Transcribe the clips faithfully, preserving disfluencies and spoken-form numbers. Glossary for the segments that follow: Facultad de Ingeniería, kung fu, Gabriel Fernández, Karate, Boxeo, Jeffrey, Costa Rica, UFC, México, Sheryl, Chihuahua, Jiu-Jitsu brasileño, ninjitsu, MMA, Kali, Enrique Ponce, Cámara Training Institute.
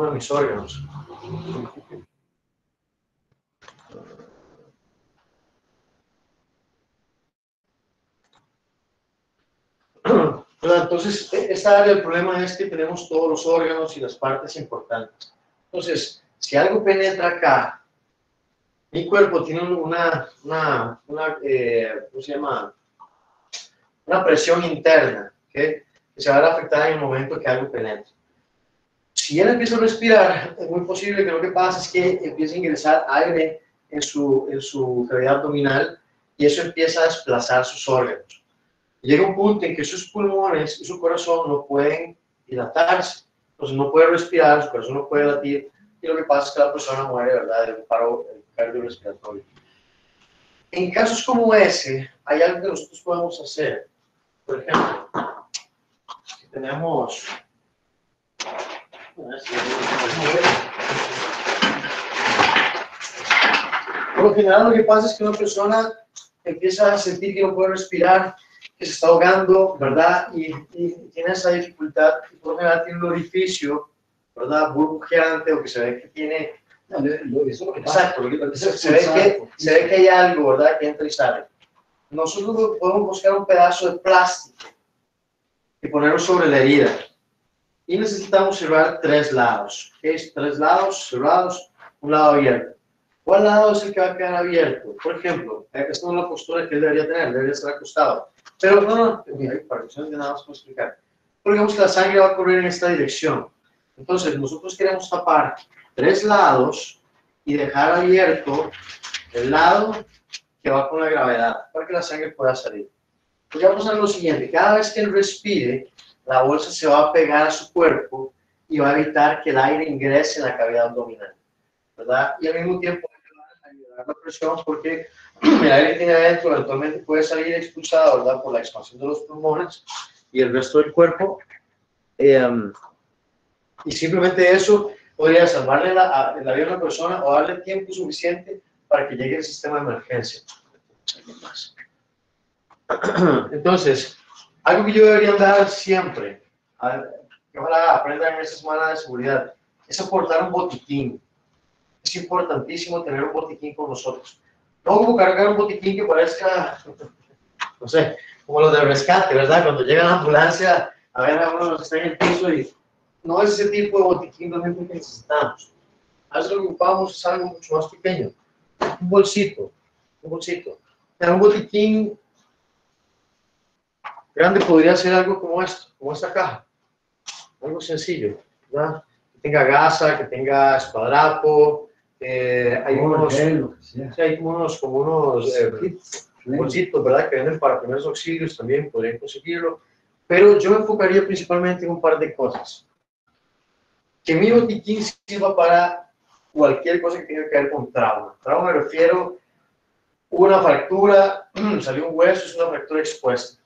uno de mis órganos. Entonces, esta área del problema es que tenemos todos los órganos y las partes importantes. Entonces, si algo penetra acá, mi cuerpo tiene una, una, una eh, ¿cómo se llama? Una presión interna, ¿okay? Que se va a ver afectada en el momento que algo penetra. Si él empieza a respirar, es muy posible que lo que pasa es que empiece a ingresar aire en su, en su cavidad abdominal y eso empieza a desplazar sus órganos. Llega un punto en que sus pulmones y su corazón no pueden dilatarse, entonces no puede respirar, su corazón no puede latir y lo que pasa es que la persona muere, ¿verdad?, de un paro cardiorrespiratorio. En casos como ese, hay algo que nosotros podemos hacer. Por ejemplo, si tenemos... Por lo general lo que pasa es que una persona empieza a sentir que no puede respirar, que se está ahogando, ¿verdad? Y, y tiene esa dificultad, y por lo general tiene un orificio, ¿verdad?, burbujeante, o que se ve que tiene... No, lo, eso lo que pasa. Exacto, lo que, lo que se, se, ve que, se ve que hay algo, ¿verdad?, que entra y sale. Nosotros podemos buscar un pedazo de plástico y ponerlo sobre la herida. Y necesitamos cerrar tres lados, ¿ok? Tres lados cerrados, un lado abierto. ¿Cuál lado es el que va a quedar abierto? Por ejemplo, esta no es la postura que él debería tener, debería estar acostado. Pero no, no, mira, para que no nada más puedo explicar. Porque vemos que la sangre va a correr en esta dirección. Entonces, nosotros queremos tapar tres lados y dejar abierto el lado que va con la gravedad, para que la sangre pueda salir. Pues vamos a hacer lo siguiente, cada vez que él respire, la bolsa se va a pegar a su cuerpo y va a evitar que el aire ingrese en la cavidad abdominal, ¿verdad? Y al mismo tiempo va a ayudar la presión porque el aire que tiene adentro eventualmente puede salir expulsado, ¿verdad?, por la expansión de los pulmones y el resto del cuerpo. Eh, y simplemente eso podría salvarle la, la vida a una persona o darle tiempo suficiente para que llegue el sistema de emergencia. Entonces, algo que yo debería dar siempre, que ojalá aprendan en esta semana de seguridad, es aportar un botiquín. Es importantísimo tener un botiquín con nosotros. No como cargar un botiquín que parezca, no sé, como los de rescate, ¿verdad? Cuando llega la ambulancia, a ver a uno que está en el piso y no es ese tipo de botiquín realmente que necesitamos. A veces lo que ocupamos es algo mucho más pequeño. Un bolsito, un bolsito. Un botiquín grande podría ser algo como esto, como esta caja. Algo sencillo, ¿verdad? Que tenga gasa, que tenga espadrapo. Eh, hay, unos, gel, sí, hay unos, como unos eh, bolsitos, ¿verdad?, que venden para primeros auxilios, también podrían conseguirlo. Pero yo me enfocaría principalmente en un par de cosas. Que mi botiquín sirva para cualquier cosa que tenga que ver con trauma. Trauma me refiero a una fractura, salió un hueso, es una fractura expuesta.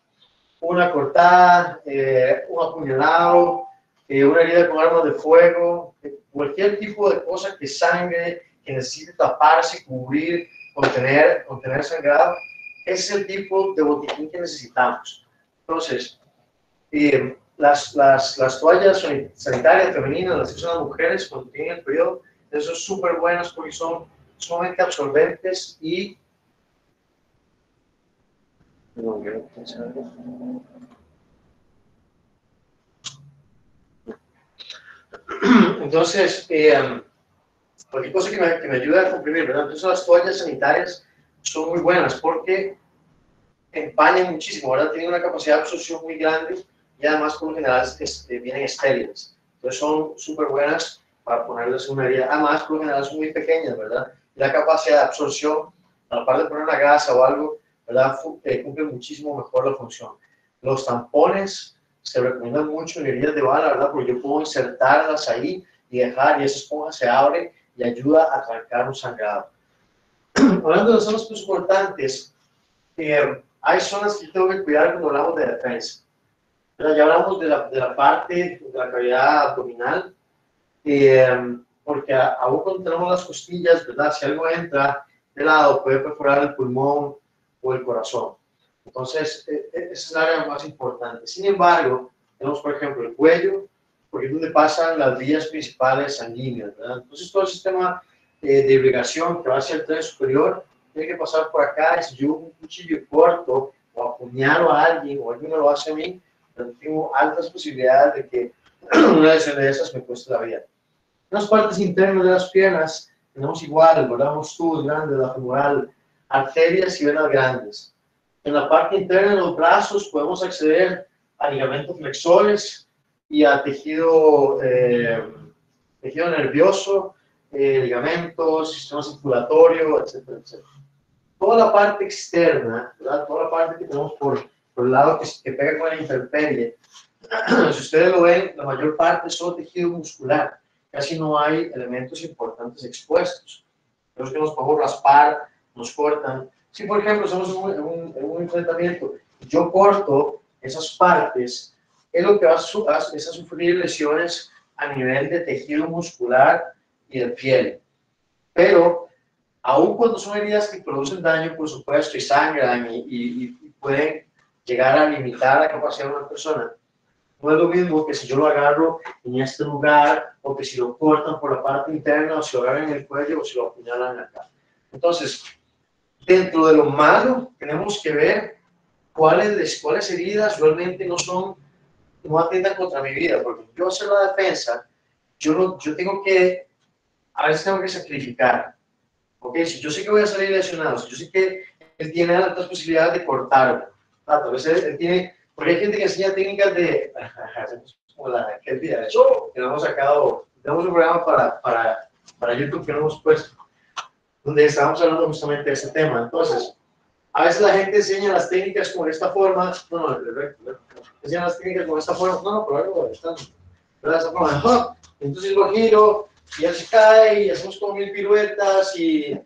Una cortada, eh, un apuñalado, eh, una herida con armas de fuego, eh, cualquier tipo de cosa que sangre, que necesite taparse, cubrir, contener, contener sangrado, ese es el tipo de botiquín que necesitamos. Entonces, eh, las, las, las toallas sanitarias femeninas, las que usan las mujeres cuando tienen el periodo, son súper buenas porque son sumamente absorbentes y... No, quiero pensar. Entonces, eh, cualquier cosa que me, que me ayude a comprimir, ¿verdad? Entonces las toallas sanitarias son muy buenas porque empañan muchísimo, ¿verdad? Tienen una capacidad de absorción muy grande y además por lo general este, vienen estériles. Entonces son súper buenas para ponerles una herida. Además, por lo general son muy pequeñas, ¿verdad? Y la capacidad de absorción, a la par de poner una gasa o algo, ¿verdad?, eh, cumple muchísimo mejor la función. Los tampones se recomiendan mucho en heridas de bala, ¿verdad?, porque yo puedo insertarlas ahí y dejar, y esa esponja se abre y ayuda a trancar un sangrado. Hablando de zonas más importantes, eh, hay zonas que tengo que cuidar cuando hablamos de defensa. ¿Verdad? Ya hablamos de la, de la parte de la cavidad abdominal, Eh, porque aún cuando tenemos las costillas, ¿verdad?, si algo entra de lado puede perforar el pulmón o el corazón. Entonces, eh, esa es el área más importante. Sin embargo, tenemos, por ejemplo, el cuello, porque es donde pasan las vías principales sanguíneas, ¿verdad? Entonces, todo el sistema eh, de irrigación que va hacia el tren superior tiene que pasar por acá. Si yo un cuchillo corto o apuñalo a alguien o alguien me lo hace a mí, tengo altas posibilidades de que una lesión de esas me cueste la vida. En las partes internas de las piernas tenemos igual, guardamos tubos grandes, la femoral, arterias y venas grandes. En la parte interna de los brazos podemos acceder a ligamentos flexores y a tejido, eh, tejido nervioso, eh, ligamentos, sistema circulatorio, etcétera, etcétera. Toda la parte externa, ¿verdad? Toda la parte que tenemos por, por el lado que, que pega con la intemperie, si ustedes lo ven, la mayor parte es solo tejido muscular. Casi no hay elementos importantes expuestos. Los que nos podemos raspar, nos cortan. Si, por ejemplo, somos en un, un, un enfrentamiento, yo corto esas partes, es lo que va a, su, a, es a sufrir lesiones a nivel de tejido muscular y de piel. Pero, aun cuando son heridas que producen daño, por supuesto, y sangran y, y, y pueden llegar a limitar la capacidad de una persona, no es lo mismo que si yo lo agarro en este lugar, o que si lo cortan por la parte interna, o si lo agarran en el cuello, o si lo apuñalan acá. Entonces, dentro de lo malo, tenemos que ver cuáles, cuáles heridas realmente no son, no atentan contra mi vida, porque yo hacer la defensa, yo, no, yo tengo que, a veces tengo que sacrificar. ¿Ok? Si yo sé que voy a salir lesionado, si yo sé que él tiene altas posibilidades de cortarme, a veces él tiene... Porque hay gente que enseña técnicas de, como la que de hecho, que hemos sacado, tenemos un programa para, para, para YouTube que lo hemos puesto, donde estábamos hablando justamente de ese tema. Entonces, a veces la gente enseña las técnicas con esta forma, no, no, enseña las técnicas con esta forma, no, no, pero algo están, pero esta forma, entonces lo giro, y él se cae, y hacemos como mil piruetas, y,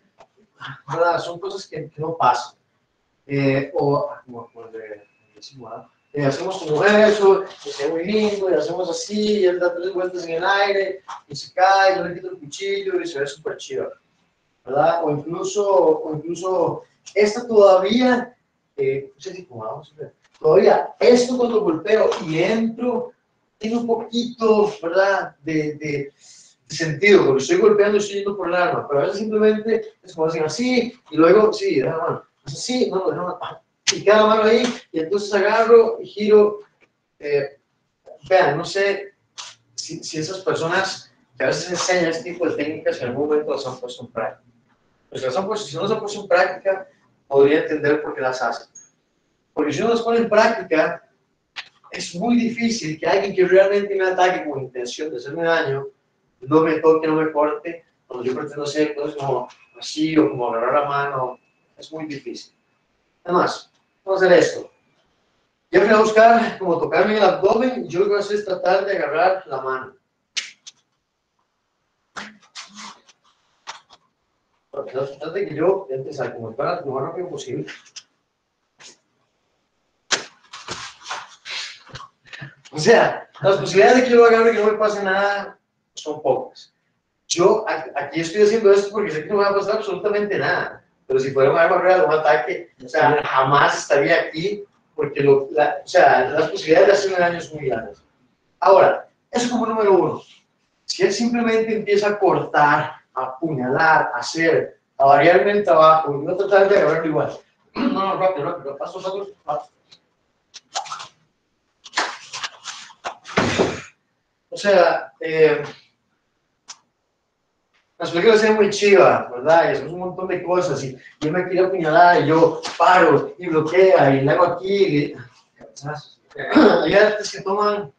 ¿verdad? Son cosas que, que no pasan. Eh, o, como, como de, y hacemos como eso, que sea muy lindo, y hacemos así, y él da tres vueltas en el aire, y se cae, yo le quito el cuchillo, y se ve súper chido, ¿verdad? O incluso, o incluso esta todavía, eh, no sé si como vamos a ver, todavía, esto cuando golpeo y entro, tiene un poquito, ¿verdad?, de, de, de sentido, porque estoy golpeando y estoy yendo por el arma, pero a veces simplemente es como hacen así, y luego, sí, da la mano, así, no, no, no, no, y cada mano ahí, y entonces agarro y giro. Eh, vean, no sé si, si esas personas que a veces enseñan este tipo de técnicas en algún momento las han puesto en práctica. Pues las han puesto, si no las han puesto en práctica, podría entender por qué las hacen. Porque si no las ponen en práctica, es muy difícil que alguien que realmente me ataque con intención de hacerme daño, no me toque, no me corte, cuando yo pretendo hacer cosas como así o como agarrar la mano. Es muy difícil. Además, vamos a hacer esto. Yo voy a buscar como tocarme en el abdomen. Yo lo que voy a hacer es tratar de agarrar la mano. Porque no se trata de que yo empezar como para lo más rápido posible. O sea, las posibilidades de que yo lo agarre y que no me pase nada son pocas. Yo aquí estoy haciendo esto porque sé que no me va a pasar absolutamente nada. Pero si fuera una barrera de un ataque, o sea, jamás estaría aquí, porque lo, la, o sea, las posibilidades de hacerme daño son muy grandes. Ahora, eso es como número uno. Si él simplemente empieza a cortar, a apuñalar, a hacer, a variarme el trabajo, y no tratar de agarrarlo igual. No, no, rápido, rápido, paso, paso, paso. O sea, eh... las películas eran muy chivas, ¿verdad? Y hacemos un montón de cosas, y yo me quiero apuñalar, y yo paro, y bloquea, y le hago aquí. Y... hay artes que toman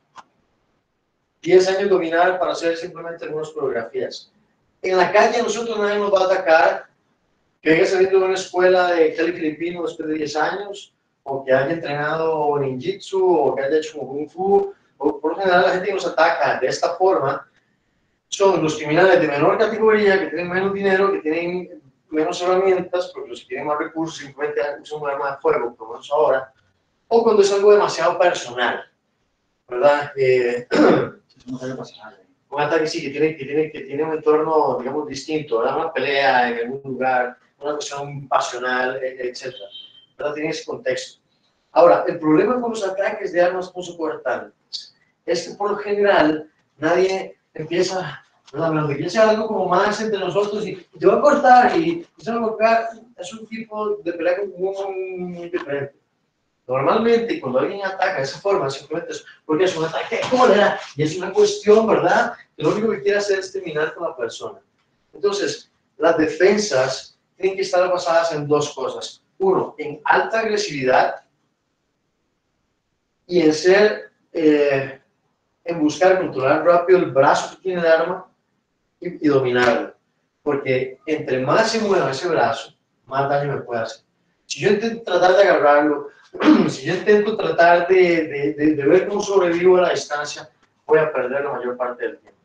diez años dominar para hacer simplemente algunas coreografías. En la calle nosotros nadie nos va a atacar, que haya salido de una escuela de Kali filipino después de diez años, o que haya entrenado ninjitsu, o que haya hecho kung fu, o por lo general la gente que nos ataca de esta forma, son los criminales de menor categoría, que tienen menos dinero, que tienen menos herramientas, porque los que tienen más recursos simplemente usan un arma de fuego, como es ahora, o cuando es algo demasiado personal, ¿verdad? Eh, un ataque sí, que tiene, que, tiene, que tiene un entorno, digamos, distinto, ¿verdad? Una pelea en algún lugar, una cuestión pasional, etcétera, ¿verdad? Tiene ese contexto. Ahora, el problema con los ataques de armas punzocortantes es que por lo general nadie empieza, no hablando, que sea algo como más entre nosotros y te va a cortar y te va a cortar, es un tipo de pelea muy, muy, muy diferente. Normalmente cuando alguien ataca de esa forma, simplemente es porque es un ataque de cólera y es una cuestión, ¿verdad? Que lo único que quiere hacer es terminar con la persona. Entonces, las defensas tienen que estar basadas en dos cosas. Uno, en alta agresividad y en ser, eh, en buscar controlar rápido el brazo que tiene el arma y, y dominarlo. Porque entre más se mueva ese brazo, más daño me puede hacer. Si yo intento tratar de agarrarlo, si yo intento tratar de, de, de, de ver cómo sobrevivo a la distancia, voy a perder la mayor parte del tiempo.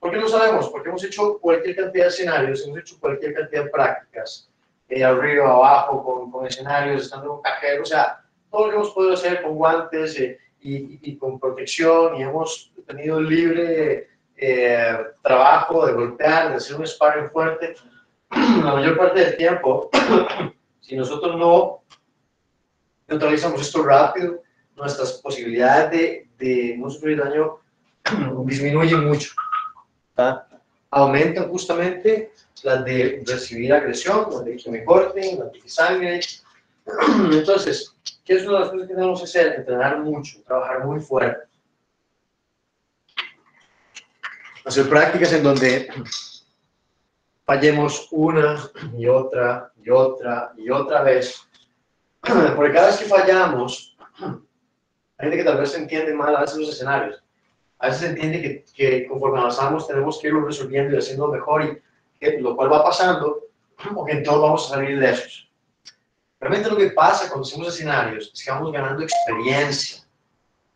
¿Por qué lo sabemos? Porque hemos hecho cualquier cantidad de escenarios, hemos hecho cualquier cantidad de prácticas, eh, arriba, abajo, con, con escenarios, estando con cajero, o sea, todo lo que hemos podido hacer con guantes eh, y, y, y con protección, y hemos tenido libre eh, trabajo de golpear, de hacer un sparring fuerte, la mayor parte del tiempo, si nosotros no neutralizamos esto rápido, nuestras posibilidades de, de no sufrir daño disminuyen mucho. ¿Ah? Aumentan justamente las de recibir agresión, las de que me corten, las de que sangre. Entonces, ¿qué es una de las cosas que tenemos que hacer? Entrenar mucho, trabajar muy fuerte. Hacer prácticas en donde fallemos una y otra y otra y otra vez. Porque cada vez que fallamos, hay gente que tal vez se entiende mal a veces los escenarios. A veces se entiende que, que conforme avanzamos tenemos que irlo resolviendo y haciendo mejor, y que, lo cual va pasando, porque entonces vamos a salir de esos. Realmente lo que pasa cuando hacemos escenarios es que vamos ganando experiencia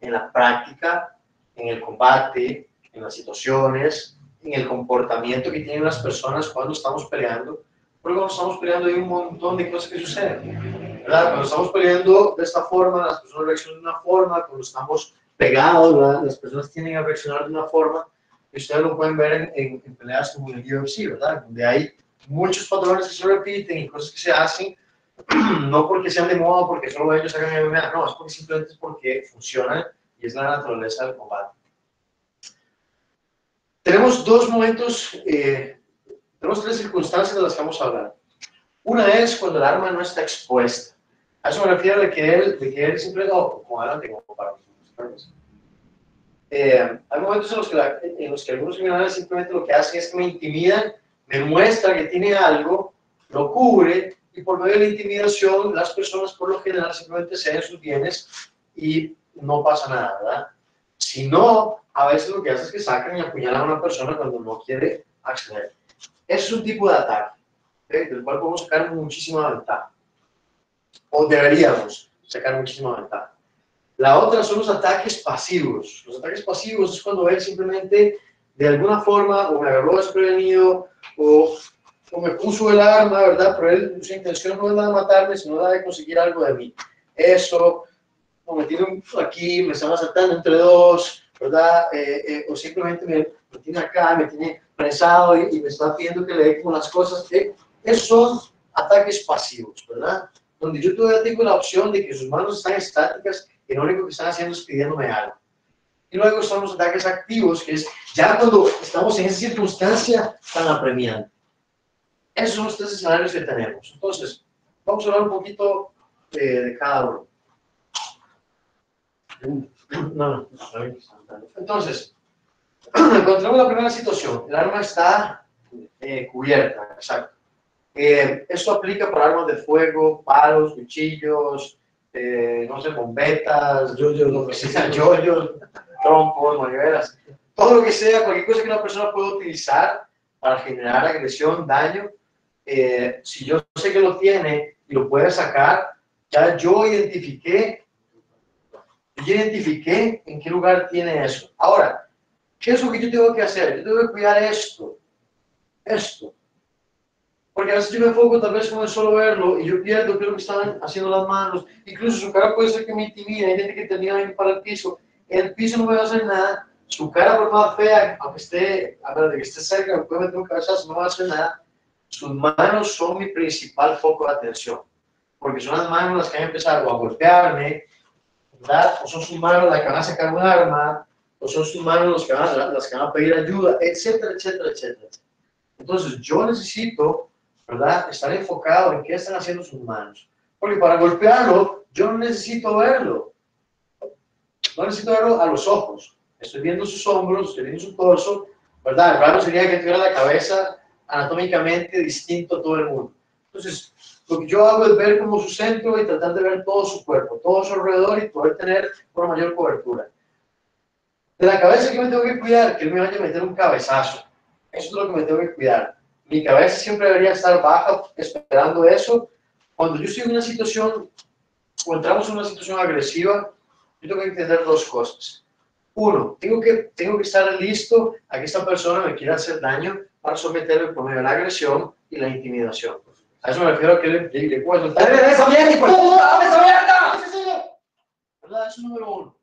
en la práctica, en el combate, en las situaciones, en el comportamiento que tienen las personas cuando estamos peleando, porque cuando estamos peleando hay un montón de cosas que suceden, ¿verdad? Cuando estamos peleando de esta forma, las personas reaccionan de una forma, cuando estamos pegados, ¿verdad? Las personas tienden a reaccionar de una forma que ustedes lo pueden ver en, en, en peleas como el U F C, ¿verdad? Donde hay muchos patrones que se repiten y cosas que se hacen, no porque sean de moda, porque solo ellos hagan M M A, no, es porque simplemente es porque funcionan y es la naturaleza del combate. Tenemos dos momentos, eh, tenemos tres circunstancias de las que vamos a hablar. Una es cuando el arma no está expuesta. A eso me refiero de que él, de que él simplemente, oh, como adelante, como para mí. Eh, hay momentos en los, que la, en los que algunos criminales simplemente lo que hacen es que me intimidan, me muestran que tiene algo, lo cubre, y por medio de la intimidación las personas por lo general simplemente ceden sus bienes y no pasa nada, ¿verdad? Si no, a veces lo que hacen es que sacan y apuñalan a una persona cuando no quiere acceder. Ese es un tipo de ataque, ¿eh? Del cual podemos sacar muchísima ventaja, o deberíamos sacar muchísima ventaja. La otra son los ataques pasivos. Los ataques pasivos es cuando él simplemente, de alguna forma, o me agarró desprevenido, o, o me puso el arma, ¿verdad? Pero él, su intención no es la de matarme, sino la de conseguir algo de mí. Eso, o me tiene un, aquí, me están asaltando entre dos, ¿verdad? Eh, eh, o simplemente me, me tiene acá, me tiene prensado y, y me está pidiendo que le dé como las cosas. Eh, esos son ataques pasivos, ¿verdad? Donde yo todavía tengo la opción de que sus manos están estáticas, que lo único que están haciendo es pidiéndome algo. Y luego están los ataques activos, que es ya cuando estamos en esa circunstancia tan apremiante. Esos son los tres escenarios que tenemos. Entonces, vamos a hablar un poquito eh, de cada uno. No, no, entonces, encontramos la primera situación. El arma está eh, cubierta, exacto. Eh, esto aplica para armas de fuego, palos, cuchillos, Eh, no sé, bombetas, yoyos, lo que sea, yoyos, trompos, manivelas, todo lo que sea, cualquier cosa que una persona pueda utilizar para generar agresión, daño, eh, si yo sé que lo tiene y lo puede sacar, ya yo identifiqué, yo identifiqué en qué lugar tiene eso. Ahora, ¿qué es lo que yo tengo que hacer? Yo tengo que cuidar esto, esto. Porque a veces yo me enfoco tal vez con el solo verlo y yo pierdo qué es lo que están haciendo las manos. Incluso su cara puede ser que me intimida, hay gente que termina bien para el piso. El piso no me va a hacer nada, su cara por más fea, aunque esté, a ver, de que esté cerca, me puede meter un cabezazo, no me va a hacer nada. Sus manos son mi principal foco de atención. Porque son las manos las que van a empezar o a golpearme, ¿verdad? O son sus manos las que van a sacar un arma, o son sus manos los que van, las que van a pedir ayuda, etcétera, etcétera, etcétera. Entonces, yo necesito, ¿verdad?, estar enfocado en qué están haciendo sus manos. Porque para golpearlo, yo no necesito verlo. No necesito verlo a los ojos. Estoy viendo sus hombros, estoy viendo su torso, ¿verdad? El raro sería que tuviera la cabeza anatómicamente distinto a todo el mundo. Entonces, lo que yo hago es ver como su centro y tratar de ver todo su cuerpo, todo su alrededor y poder tener una mayor cobertura. De la cabeza, ¿qué me tengo que cuidar? Que no me vaya a meter un cabezazo. Eso es lo que me tengo que cuidar. Mi cabeza siempre debería estar baja esperando eso. Cuando yo estoy en una situación, o entramos en una situación agresiva, yo tengo que entender dos cosas. Uno, tengo que, tengo que estar listo a que esta persona me quiera hacer daño para someterme por medio de la agresión y la intimidación. A eso me refiero a que le, le, le puedo soltar. ¡Dame esa mierda! ¡Dame esa mierda! ¿Verdad? Eso es número uno.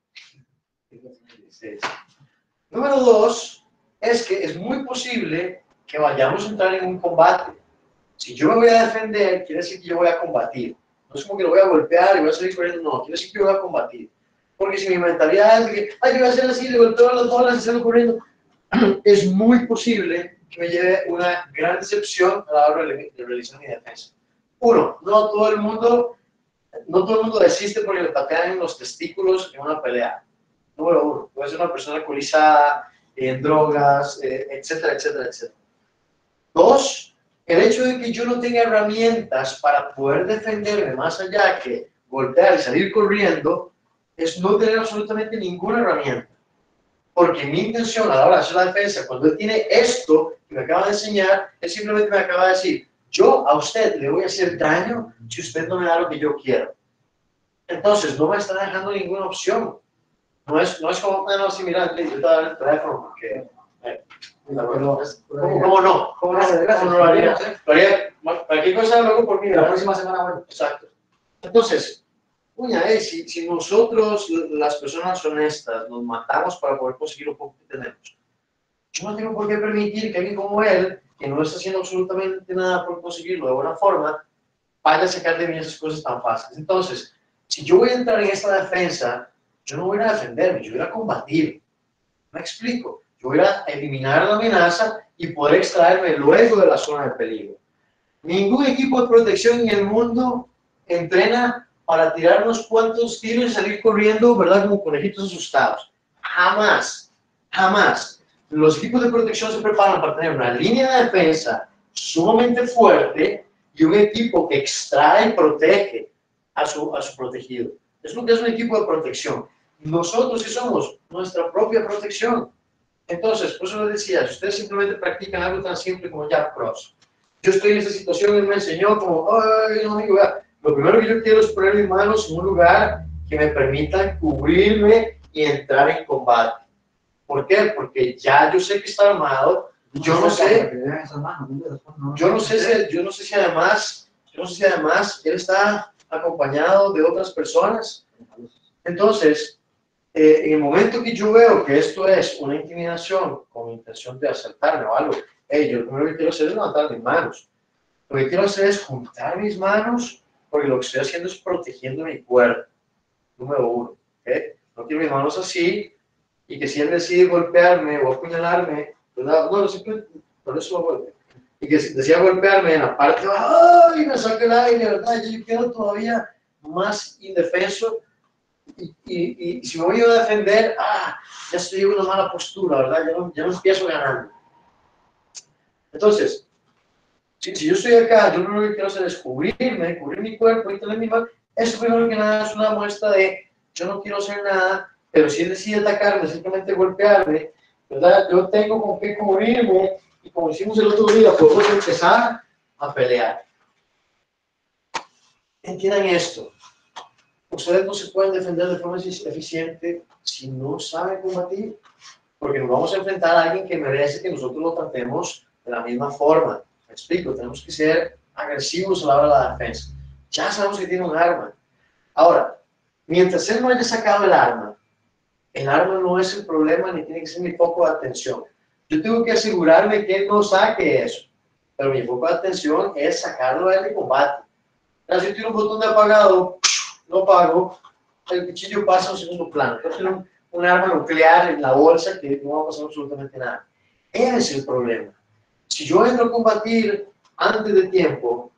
Número dos, es que es muy posible que vayamos a entrar en un combate. Si yo me voy a defender, quiere decir que yo voy a combatir. No es como que lo voy a golpear y voy a salir corriendo, no, quiere decir que yo voy a combatir. Porque si mi mentalidad es de que, ay, yo voy a hacer así, le golpeo a las bolas y salgo corriendo, es muy posible que me lleve una gran decepción a la hora de realizar mi defensa. Uno, no todo el mundo, no todo el mundo desiste porque le patean en los testículos en una pelea. Número uno, puede ser una persona alcoholizada, en drogas, eh, etcétera, etcétera, etcétera. Dos, el hecho de que yo no tenga herramientas para poder defenderme más allá que golpear y salir corriendo, es no tener absolutamente ninguna herramienta. Porque mi intención a la hora de hacer la defensa, cuando él tiene esto que me acaba de enseñar, él simplemente me acaba de decir, yo a usted le voy a hacer daño si usted no me da lo que yo quiero. Entonces, no me está dejando ninguna opción. No es, no es como, no, no, sí, mira, yo te voy a dar el teléfono porque... Eh, ¿Cómo, ¿Cómo no? ¿Cómo no? ¿Cómo no lo haría? Lo haría, cualquier cosa luego por mí, la próxima semana, bueno, exacto. Entonces, uña, eh, si, si nosotros, las personas honestas, nos matamos para poder conseguir lo poco que tenemos, yo no tengo por qué permitir que alguien como él, que no está haciendo absolutamente nada por conseguirlo de buena forma, vaya a sacar de mí esas cosas tan fáciles. Entonces, si yo voy a entrar en esta defensa, yo no voy a defenderme, yo voy a combatir. ¿Me explico? Yo voy a eliminar la amenaza y poder extraerme luego de la zona de peligro. Ningún equipo de protección en el mundo entrena para tirar unos cuantos tiros y salir corriendo, ¿verdad? Como conejitos asustados. Jamás, jamás. Los equipos de protección se preparan para tener una línea de defensa sumamente fuerte y un equipo que extrae y protege a su, a su protegido. Es lo que es un equipo de protección. Nosotros sí somos nuestra propia protección. Entonces, por eso les decía, si ustedes simplemente practican algo tan simple como ya cross. Yo estoy en esta situación y me enseñó como, ay, no, amigo, lo primero que yo quiero es poner mis manos en un lugar que me permita cubrirme y entrar en combate. ¿Por qué? Porque ya yo sé que está armado, yo no sé, yo no sé si, yo no sé si además, yo no sé si además él está acompañado de otras personas. Entonces, Eh, en el momento que yo veo que esto es una intimidación con intención de asaltarme o algo, hey, yo lo primero que quiero hacer es levantar mis manos. Lo que quiero hacer es juntar mis manos porque lo que estoy haciendo es protegiendo mi cuerpo. Número uno, ¿okay? No quiero mis manos así y que si él decide golpearme o apuñalarme, pues nada, no, no, simplemente por eso lo golpeo. Y que si decide golpearme en la parte baja, ¡ay! Me saca el aire, ¿verdad? Yo quedo todavía más indefenso. Y, y, y si me voy a defender, ah, ya estoy en una mala postura, ¿verdad? Ya no, ya no empiezo ganando. Entonces, si, si yo estoy acá, yo lo único que quiero hacer es cubrirme, cubrir mi cuerpo y tener mi mano. Eso primero que nada es una muestra de yo no quiero hacer nada, pero si él decide atacarme, simplemente golpearme, ¿verdad? Yo tengo con qué cubrirme y como hicimos el otro día, podemos empezar a pelear. Entiendan esto. Ustedes no se pueden defender de forma eficiente si no saben combatir, porque nos vamos a enfrentar a alguien que merece que nosotros lo tratemos de la misma forma. Me explico, tenemos que ser agresivos a la hora de la defensa. Ya sabemos que tiene un arma. Ahora, mientras él no haya sacado el arma, el arma no es el problema ni tiene que ser mi foco de atención. Yo tengo que asegurarme que él no saque eso, pero mi foco de atención es sacarlo a él de combate. Ahora, si yo tiro un botón de apagado, no pago, el cuchillo pasa a un segundo plano. Entonces, un arma nuclear en la bolsa que no va a pasar absolutamente nada. Ese es el problema. Si yo entro a combatir antes de tiempo,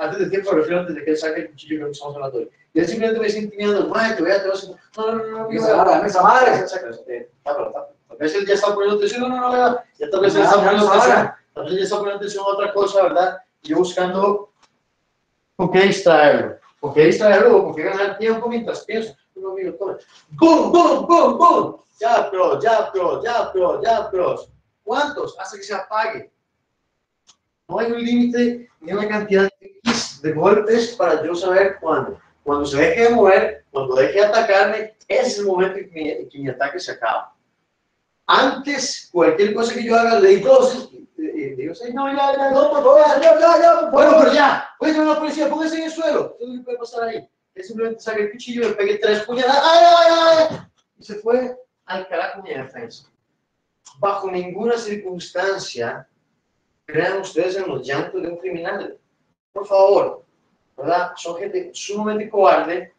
antes de tiempo, refiero antes de que él saque el cuchillo que estamos hablando hoy, y él simplemente me dice intimidando, madre, te voy a, te voy a... No, no, no, no, esa madre, tal vez él ya está poniendo atención, no, no, no, ya tal vez él está poniendo atención, tal vez él ya está poniendo atención a otra cosa, ¿verdad? Yo buscando por qué distraerlo, por qué distraerlo, por qué ganar tiempo mientras pienso. No, amigo, toma. ¡Bum, bum, bum, bum! Ya, pro, ya, pro, ya, pro, ya, pro. ¿Cuántos? Hasta que se apague. No hay un límite ni una cantidad de golpes para yo saber cuándo. Cuando se deje de mover, cuando deje de atacarme, ese es el momento en que mi, en que mi ataque se acaba. Antes, cualquier cosa que yo haga, le digo, le digo, no, ya, ya, no, por favor, ya, ya, ya, bueno, pero ya, voy a llamar a la policía, póngase en el suelo. ¿Qué puede pasar ahí? Él simplemente saqué el cuchillo, le pegué tres puñaladas, ¡ay, ay, ay! Y se fue al carajo mi defensa. Bajo ninguna circunstancia crean ustedes en los llantos de un criminal. Por favor, ¿verdad? Son gente sumamente cobarde,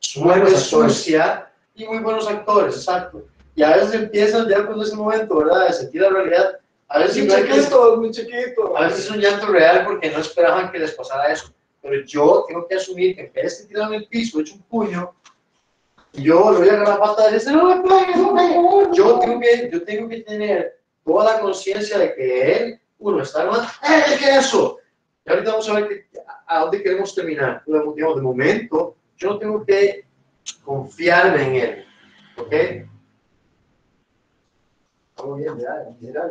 sumamente sucia y muy buenos actores, exacto. Y a veces empiezan ya con ese momento, ¿verdad? De sentir la realidad. A veces muy chiquito, muy chiquito. A veces es un llanto real porque no esperaban que les pasara eso. Pero yo tengo que asumir que en vez de tirarme en el piso, hecho un puño, y yo le voy a agarrar la pata de ese, no me pegues, no me pegues. Yo tengo que, yo tengo que tener toda la conciencia de que él, uno, está armado, ¡eh, qué es eso! Y ahorita vamos a ver que, a, a dónde queremos terminar. Pero, digamos, de momento, yo no tengo que confiarme en él, ¿ok? Estamos bien, ya, ya.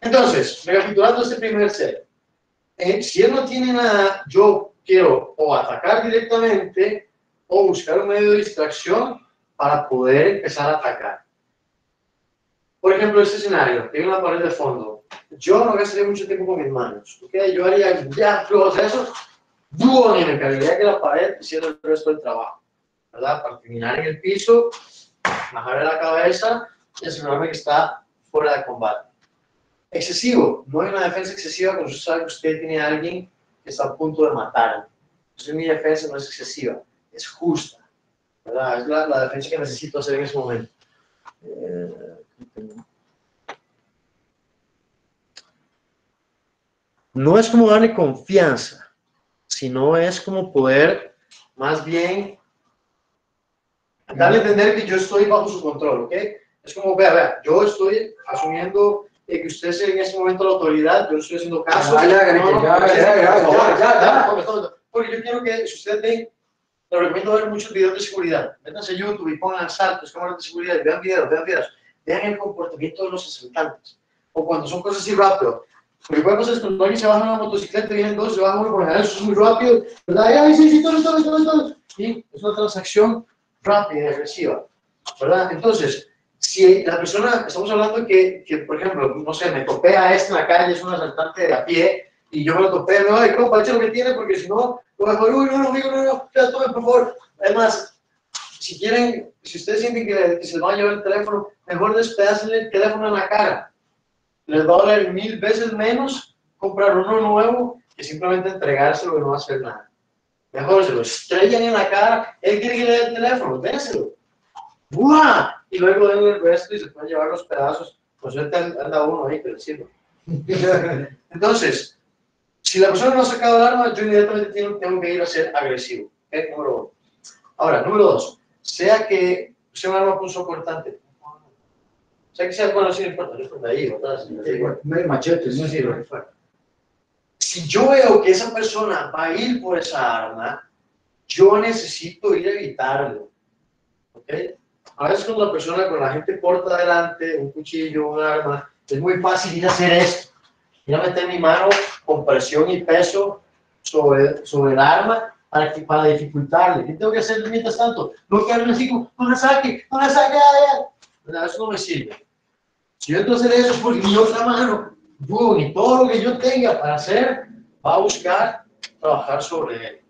Entonces, recapitulando este primer set. Eh, si él no tiene nada, yo quiero o atacar directamente o buscar un medio de distracción para poder empezar a atacar. Por ejemplo, este escenario, tengo una pared de fondo. Yo no gastaría mucho tiempo con mis manos, ¿okay? Yo haría ya todos esos, ¡buah! Y me encargaría que la pared hiciera el resto del trabajo, ¿verdad? Para terminar en el piso, bajarle la cabeza y asegurarme que está fuera de combate. Excesivo, no es una defensa excesiva cuando usted sabe que usted tiene a alguien que está a punto de matar. Entonces mi defensa no es excesiva, es justa, ¿verdad? Es la, la defensa que necesito hacer en ese momento. No es como darle confianza, sino es como poder más bien darle a entender que yo estoy bajo su control, ¿ok? Es como, vea, vea, yo estoy asumiendo de que usted sea en ese momento la autoridad, yo no estoy haciendo caso. Ah, ya, no, ya, no, ya, ya, ya, no, ya, ya, ya, ya. Porque yo quiero que, si ustedes ven, les recomiendo ver muchos videos de seguridad. Métanse a YouTube y pongan asaltos, cámaras de seguridad, vean videos, vean videos. Vean el comportamiento de los asaltantes. O cuando son cosas así rápido. Porque puede pasar cuando alguien se baja en una motocicleta, vienen dos, se baja uno por general, eso es muy rápido. ¿Verdad? ¡Ay, sí, sí, todos, todos, todos, todos! Sí, es una transacción rápida y agresiva, ¿verdad? Entonces, si la persona, estamos hablando que, que, por ejemplo, no sé, me topé a este en la calle, es un asaltante de a pie, y yo me lo topé, no, ay, compa, echa lo que tiene, porque si no, lo mejor, uy, no, no, amigo, no, no, ya, tome, por favor. Además, si quieren, si ustedes sienten que, que se les va a llevar el teléfono, mejor despedácenle el teléfono en la cara. Les va a doler mil veces menos comprar uno nuevo que simplemente entregárselo que no va a hacer nada. Mejor se lo estrellan en la cara, él quiere que le dé el teléfono, dénselo. ¡Buah! Y luego den el resto y se pueden llevar los pedazos. Por suerte anda uno ahí, pero sirve. Entonces, si la persona no ha sacado el arma, yo inmediatamente tengo, tengo que ir a ser agresivo. ¿Eh? Número uno. Ahora, número dos. Sea que sea un arma punzo cortante. Sea que sea, bueno, sí, no importa. No importa ahí, atrás. No hay machetes, no sirve. Si yo veo que esa persona va a ir por esa arma, yo necesito ir a evitarlo. ¿Ok? A veces con la persona, con la gente corta adelante, un cuchillo, un arma, es muy fácil ir a hacer esto. Ir a meter mi mano con presión y peso sobre, sobre el arma para, que, para dificultarle. ¿Qué tengo que hacer mientras tanto? No quedarme así como, no la saque, no la saque. Eso no me sirve. Si yo entonces hacer eso es porque mi otra mano, boom, y todo lo que yo tenga para hacer, va a buscar trabajar sobre él.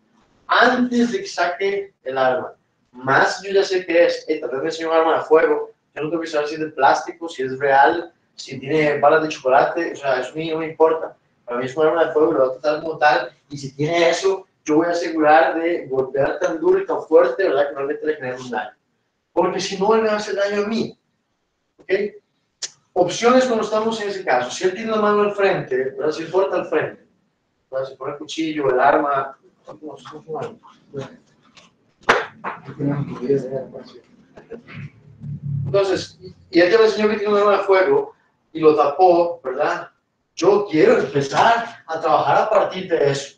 Antes de que saque el arma. Más yo ya sé qué es, hey, tal vez me enseñó un arma de fuego, yo no tengo que saber si es de plástico, si es real, si tiene balas de chocolate, o sea, eso a mí no me importa. Para mí es un arma de fuego, lo voy a tratar como tal, y si tiene eso, yo voy a asegurar de golpear tan duro y tan fuerte, ¿verdad? Que no le genere un daño. porque si no, él me hace daño a mí. ¿Ok? Opciones cuando estamos en ese caso. Si él tiene la mano al frente, ¿verdad? Si fuerte al frente, ¿verdad? Si pone el cuchillo, el arma, ¿cómo se llama? Entonces, y él ya me enseñó que tiene un arma de fuego y lo tapó, ¿verdad? Yo quiero empezar a trabajar a partir de eso,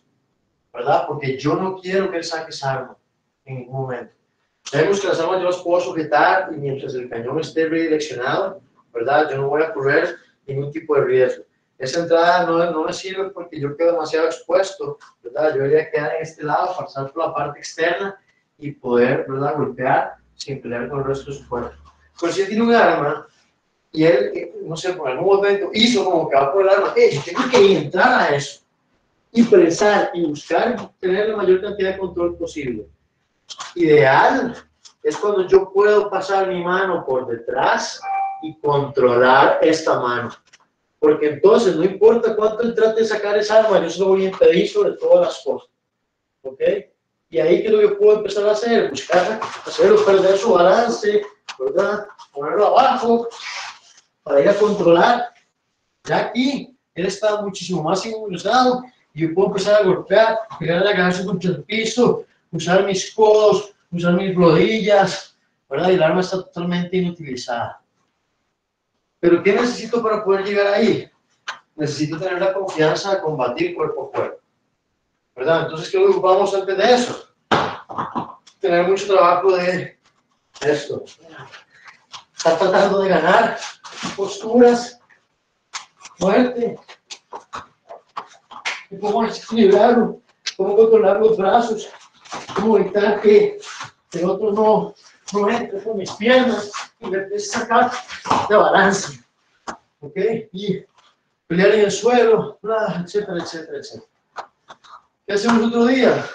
¿verdad? Porque yo no quiero que él saque esa arma en ningún momento. Sabemos que las armas yo las puedo sujetar y mientras el cañón esté redireccionado, ¿verdad? Yo no voy a correr ningún tipo de riesgo. Esa entrada no, no me sirve porque yo quedo demasiado expuesto, ¿verdad? Yo debería quedar en este lado, pasar por la parte externa y poder, ¿verdad?, golpear sin pelear con el resto de su cuerpo. Pero si él tiene un arma y él, no sé, por algún momento hizo como que va por el arma, hey, tengo que entrar a eso y pensar y buscar tener la mayor cantidad de control posible. Ideal es cuando yo puedo pasar mi mano por detrás y controlar esta mano, porque entonces no importa cuánto él trate de sacar esa arma, yo se lo voy a impedir sobre todas las cosas, ¿ok? Y ahí que lo que puedo empezar a hacer, buscar, hacerlo perder su balance, ¿verdad? Ponerlo abajo para ir a controlar. Ya aquí él está muchísimo más inmunizado y yo puedo empezar a golpear, pegar la cabeza contra el piso, usar mis codos, usar mis rodillas, ¿verdad? Y el arma está totalmente inutilizada. ¿Pero qué necesito para poder llegar ahí? Necesito tener la confianza de combatir cuerpo a cuerpo, ¿verdad? Entonces, ¿qué ocupamos antes de eso? Tener mucho trabajo de esto. Estar tratando de ganar posturas, fuerte. ¿Cómo equilibrarlo? ¿Cómo controlar los brazos? ¿Cómo evitar que el otro no, no entre con mis piernas? Y me empieza a sacar de balance, ¿ok? Y pelear en el suelo, bla, etcétera, etcétera, etcétera. ¿Qué hacemos otro día?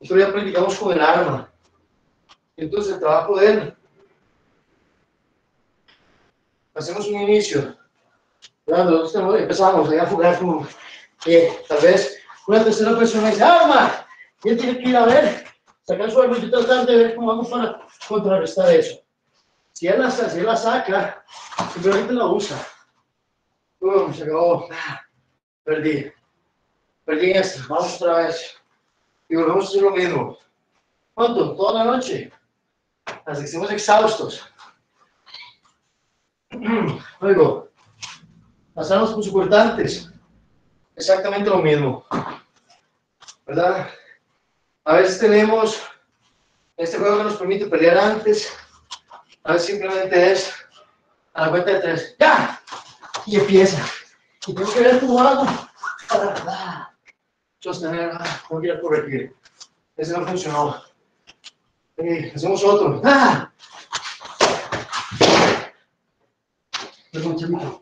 Otro día practicamos con el arma. Entonces el trabajo de él. Hacemos un inicio. ¿Verdad? Empezamos a jugar con, eh, tal vez, una tercera persona dice, ¡arma! Y él tiene que ir a ver, sacar su arma y tratar de ver cómo vamos para contrarrestar eso. Si él la, si él la saca, simplemente la usa. Uy, se acabó. Perdí. Perdí esto. Vamos otra vez. Y volvemos a hacer lo mismo. ¿Cuánto? Toda la noche. Hasta que estemos exhaustos. Luego, pasamos por sus cortantes. Exactamente lo mismo. ¿Verdad? A veces tenemos este juego que nos permite pelear antes. A veces simplemente es a la cuenta de tres, ¡ya! Y empieza. Y tengo que ver cómo hago para sostener, cómo quiero corregir. Ese no funcionó. Eh, hacemos otro. ¡Ah! Perdón, chavito.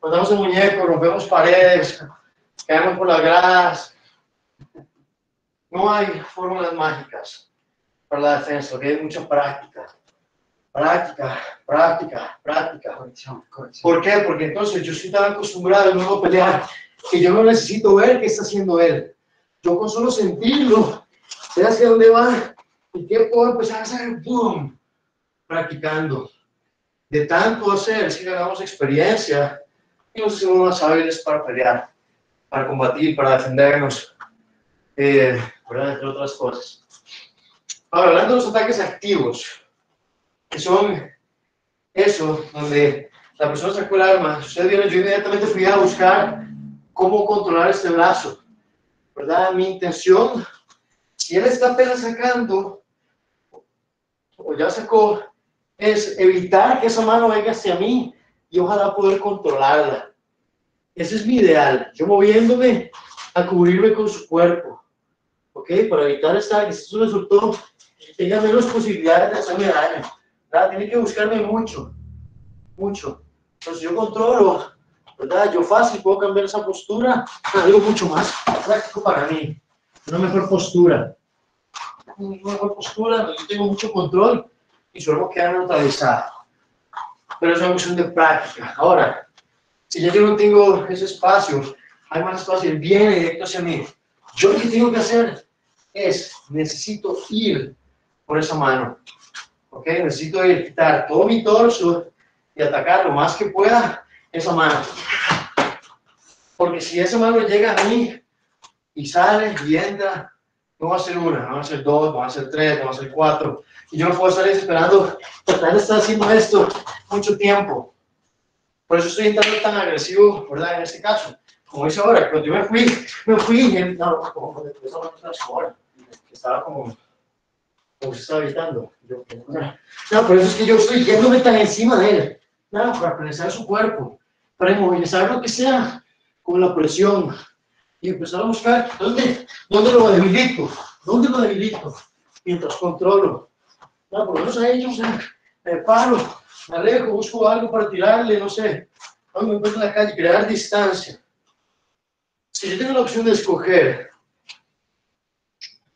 Cortamos el muñeco, rompemos paredes, caemos por las gradas. No hay fórmulas mágicas para la defensa, porque hay mucha práctica, práctica, práctica, práctica. Corrección, corrección. ¿Por qué? Porque entonces yo estoy tan acostumbrado a no pelear que yo no necesito ver qué está haciendo él. Yo con solo sentirlo, sé hacia dónde va y qué puedo empezar a hacer, ¡boom!, practicando. De tanto hacer, es que ganamos experiencia y nos hacemos más hábiles para pelear, para combatir, para defendernos, eh, ¿verdad?, entre otras cosas. Ahora, hablando de los ataques activos, que son eso, donde la persona sacó el arma, ustedes vieron, yo inmediatamente fui a buscar cómo controlar este brazo, ¿verdad? Mi intención, si él está apenas sacando, o ya sacó, es evitar que esa mano venga hacia mí y ojalá poder controlarla. Ese es mi ideal, yo moviéndome a cubrirme con su cuerpo, ¿ok? Para evitar esta, que esto resultó tenga menos posibilidades de hacerme daño, ¿verdad? Tiene que buscarme mucho, mucho. Entonces yo controlo, ¿verdad? Yo fácil puedo cambiar esa postura a algo mucho más práctico para mí, una mejor postura. Una mejor postura, yo tengo mucho control y suelo quedar neutralizado. Pero es una cuestión de práctica. Ahora, si ya yo no tengo ese espacio, hay más espacio, él viene directo hacia mí. Yo lo que tengo que hacer es, necesito ir con esa mano. ¿Ok? Necesito ir, quitar todo mi torso y atacar lo más que pueda esa mano. Porque si esa mano llega a mí y sale y entra, no va a ser una, no va a ser dos, no va a ser tres, no va a ser cuatro. Y yo no puedo estar esperando, tratar de estar haciendo esto mucho tiempo. Por eso estoy entrando tan agresivo, ¿verdad? En este caso, como dice ahora, cuando yo me fui, me fui, y no, como esa persona que estaba como, como se estaba evitando. Yo, no, por eso es que yo estoy yéndome tan encima de él, nada, para pensar su cuerpo, para inmovilizar lo que sea, con la presión, y empezar a buscar dónde, dónde lo debilito, dónde lo debilito, mientras controlo. No, por lo menos a ellos, eh, me paro, me alejo, busco algo para tirarle, no sé, no me encuentro en la calle, crear distancia. Si yo tengo la opción de escoger,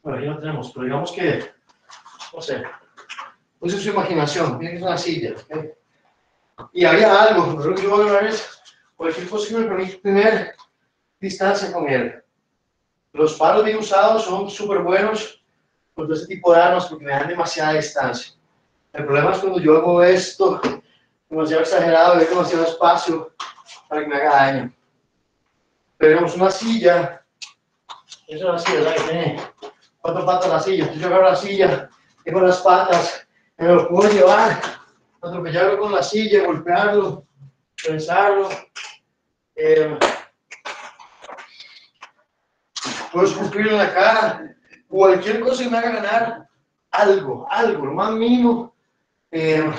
bueno, ya lo tenemos, pero digamos que, no sé, use su imaginación, piensa una silla, ¿ok? Y había algo, lo que yo voy a lograr es cualquier cosa que me permite tener distancia con él. Los palos bien usados son súper buenos contra este tipo de armas porque me dan demasiada distancia. El problema es cuando yo hago esto demasiado exagerado, hay demasiado espacio para que me haga daño. Tenemos una silla, esa es la silla, ¿verdad? Que tiene cuatro patas la silla. Entonces yo agarro la silla, tengo las patas, me lo puedo llevar, atropellarlo con la silla, golpearlo, pensarlo. Eh, puedo escupir en la cara, cualquier cosa que me haga ganar algo, algo, lo más mínimo eh,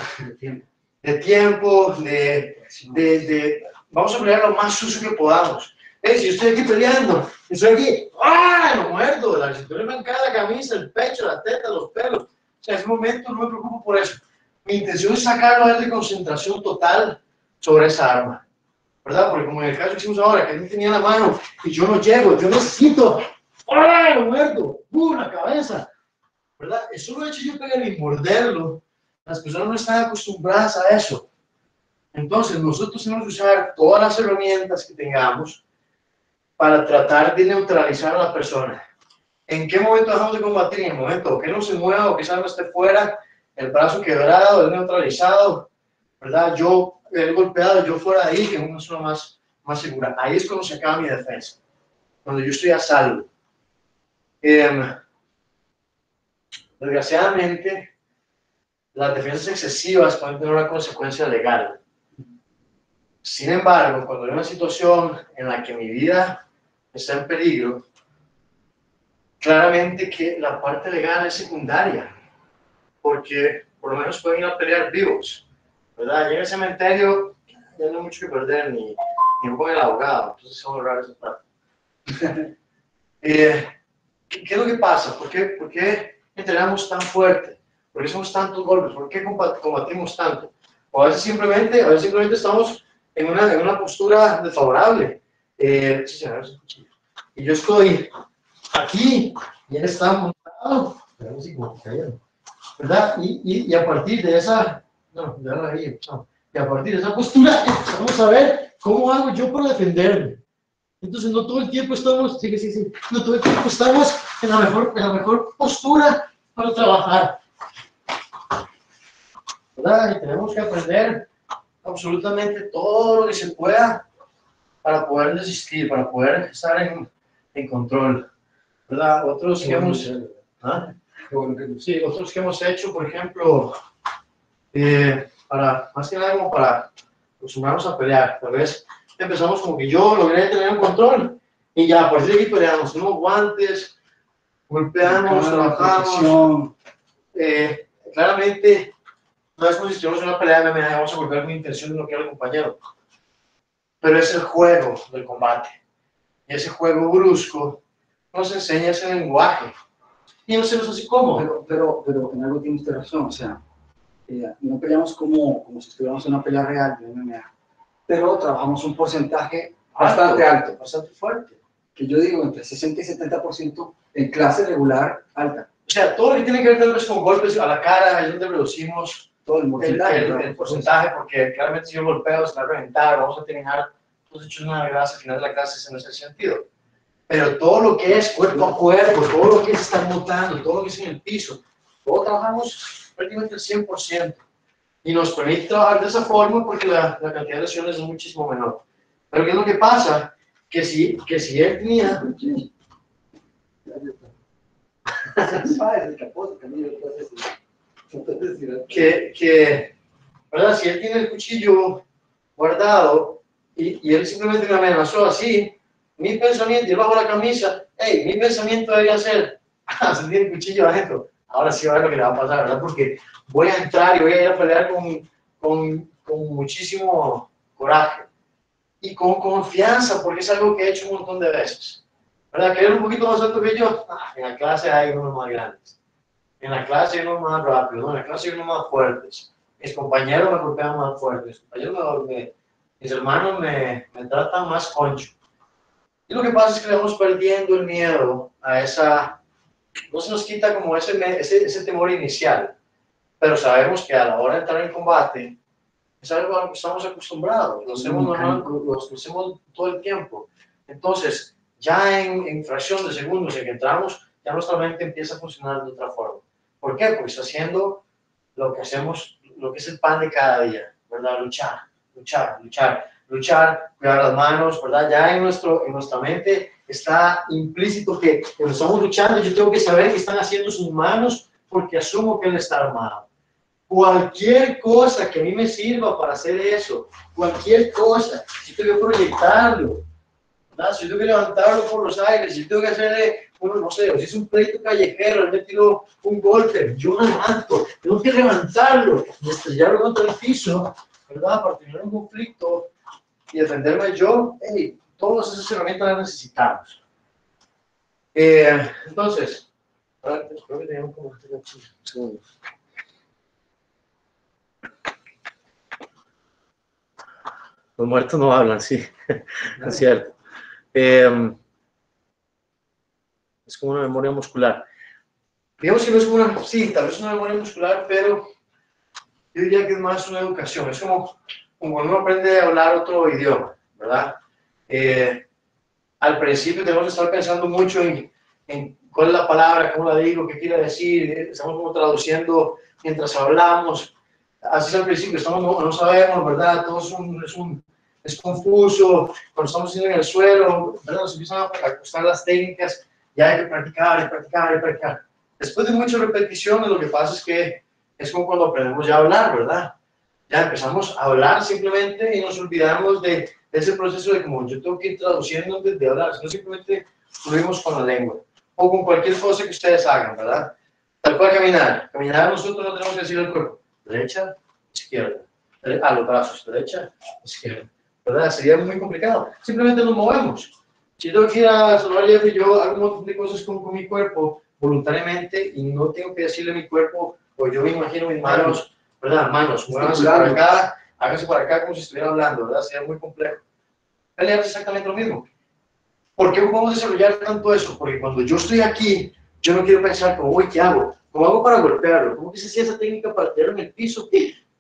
de tiempo, de, de, de, vamos a pelear lo más sucio que podamos. Eh, si yo estoy aquí peleando, estoy aquí, ¡ah! Lo muerdo, la cintura blanca, la camisa, el pecho, la teta, los pelos. O sea, en ese momento no me preocupo por eso. Mi intención es sacarlo a él de concentración total sobre esa arma. ¿Verdad? Porque como en el caso que hicimos ahora, que él tenía la mano y yo no llego, yo necesito, ¡ah! Lo muerdo, ¡pum! La cabeza. ¿Verdad? Eso lo he hecho yo pegar y morderlo. Las personas no están acostumbradas a eso. Entonces, nosotros tenemos que usar todas las herramientas que tengamos para tratar de neutralizar a la persona. ¿En qué momento dejamos de combatir? En el momento que no se mueva o que esa no esté fuera, el brazo quebrado, el neutralizado, ¿verdad? Yo, el golpeado, yo fuera de ahí, que es una zona más, más segura. Ahí es cuando se acaba mi defensa, cuando yo estoy a salvo. Eh, desgraciadamente, las defensas excesivas pueden tener una consecuencia legal. Sin embargo, cuando hay una situación en la que mi vida está en peligro, claramente que la parte legal es secundaria, porque por lo menos pueden ir a pelear vivos, ¿verdad? Llega al cementerio, ya no hay mucho que perder, ni, ni con el abogado, entonces se van a ahorrar esa parte. eh, ¿qué, ¿Qué es lo que pasa? ¿Por qué, ¿Por qué entrenamos tan fuerte? ¿Por qué somos tantos golpes? ¿Por qué combatimos tanto? O a veces simplemente, a veces simplemente estamos en una, en una postura desfavorable. Eh, y yo estoy aquí, y él está montado, ¿verdad? Y, y, y a partir de esa, no, ya la vi, no, y a partir de esa postura, vamos a ver cómo hago yo para defenderme. Entonces no todo el tiempo estamos, sí, sí, sí, no todo el tiempo estamos en la mejor, en la mejor postura para trabajar, ¿verdad? Y tenemos que aprender absolutamente todo lo que se pueda para poder desistir, para poder estar en, en control, ¿verdad? Otros que hemos, ¿ah? Sí, otros que hemos hecho, por ejemplo, eh, para, más que nada como para acostumbrarnos a pelear, tal vez empezamos como que yo logré tener un control y ya, por eso aquí peleamos, no guantes, golpeamos, trabajamos, eh, claramente. No es como si estuviéramos en una pelea de M M A y vamos a golpear con intención de bloquear al compañero. Pero es el juego del combate. Y ese juego brusco nos enseña ese lenguaje. Y no se nos hace cómodo. Pero, pero, pero en algo tiene usted razón. O sea, eh, no peleamos como, como si estuviéramos en una pelea real de M M A. Pero trabajamos un porcentaje bastante alto, alto, bastante fuerte. Que yo digo entre sesenta y setenta por ciento en clase regular alta. O sea, todo lo que tiene que ver tal vez con golpes a la cara es donde reducimos todo el porcentaje, el, el, el porcentaje, porque claramente si yo golpeo, se va a reventar, vamos a terminar, hemos hecho una grasa al final de la clase en ese sentido. Pero todo lo que es cuerpo a cuerpo, todo lo que es estar mutando, todo lo que es en el piso, Todos trabajamos prácticamente el cien por ciento. Y nos permite trabajar de esa forma porque la, la cantidad de lesiones es muchísimo menor. Pero ¿qué es lo que pasa? Que si, que si él tenía... que, que, ¿verdad? Si él tiene el cuchillo guardado y, y él simplemente me amenazó así, mi pensamiento, yo bajo la camisa, hey, mi pensamiento debería ser, ah, se tiene el cuchillo adentro, ahora sí va a ver lo que le va a pasar, ¿verdad? Porque voy a entrar y voy a ir a pelear con, con, con muchísimo coraje y con confianza, porque es algo que he hecho un montón de veces, ¿verdad? Que era un poquito más alto que yo, ah, en la clase hay unos más grandes, en la clase hay unos más rápidos, ¿no? En la clase hay unos más fuertes, mis compañeros me golpean más fuerte, mis compañeros me, me, mis hermanos me, me tratan más concho. Y lo que pasa es que le vamos perdiendo el miedo a esa, no se nos quita como ese, ese, ese temor inicial, pero sabemos que a la hora de entrar en combate, es algo a lo que estamos acostumbrados, lo hacemos, normal, lo, lo hacemos todo el tiempo. Entonces, ya en, en fracción de segundos en que entramos, ya nuestra mente empieza a funcionar de otra forma. ¿Por qué? Pues haciendo lo que hacemos, lo que es el pan de cada día, ¿verdad? Luchar, luchar, luchar. Luchar, cuidar las manos, ¿verdad? Ya en, nuestro, en nuestra mente está implícito que cuando estamos luchando yo tengo que saber qué están haciendo sus manos porque asumo que él está armado. Cualquier cosa que a mí me sirva para hacer eso, cualquier cosa, si tengo que proyectarlo, ¿verdad? Si tengo que levantarlo por los aires, si tengo que hacerle, bueno, no sé, si es un pleito callejero, le tiro un golpe, yo lo levanto, tengo que levantarlo, estrellarlo contra el piso, ¿verdad? Para tener un conflicto y defenderme yo, hey, todas esas herramientas las necesitamos. Eh, entonces, ahora, creo que tenemos como tres segundos. Los muertos no hablan, sí, ¿no? Es cierto. Eh, es como una memoria muscular. Digamos que no es como una, sí, tal vez una memoria muscular, pero yo diría que es más una educación, es como... Como uno aprende a hablar otro idioma, ¿verdad? Eh, al principio tenemos que estar pensando mucho en, en cuál es la palabra, cómo la digo, qué quiere decir, estamos como traduciendo mientras hablamos. Así es al principio, estamos, no, no sabemos, ¿verdad? Todo es, un, es, un, es confuso, cuando estamos haciendo en el suelo, ¿verdad? Nos empiezan a costar las técnicas, ya hay que practicar, y practicar, y practicar. Después de muchas repeticiones, lo que pasa es que es como cuando aprendemos ya a hablar, ¿verdad? Ya empezamos a hablar simplemente y nos olvidamos de, de ese proceso de como yo tengo que ir traduciendo antes de hablar, sino simplemente fluimos con la lengua o con cualquier cosa que ustedes hagan, ¿verdad? Tal cual caminar. Caminar nosotros no tenemos que decir al cuerpo, derecha, izquierda, a los brazos, derecha, izquierda, ¿verdad? Sería muy complicado. Simplemente nos movemos. Si tengo que ir a saludar a Jeffrey, yo hago un montón de cosas con, con mi cuerpo voluntariamente y no tengo que decirle a mi cuerpo, o yo me imagino mis manos, ¿verdad? Manos, muévanse para acá, háganse para acá como si estuviera hablando, ¿verdad? Sería muy complejo. Pelear es exactamente lo mismo. ¿Por qué podemos desarrollar tanto eso? Porque cuando yo estoy aquí, yo no quiero pensar como, uy, ¿qué hago? ¿Cómo hago para golpearlo? ¿Cómo que se hacía esa técnica para tirarlo en el piso?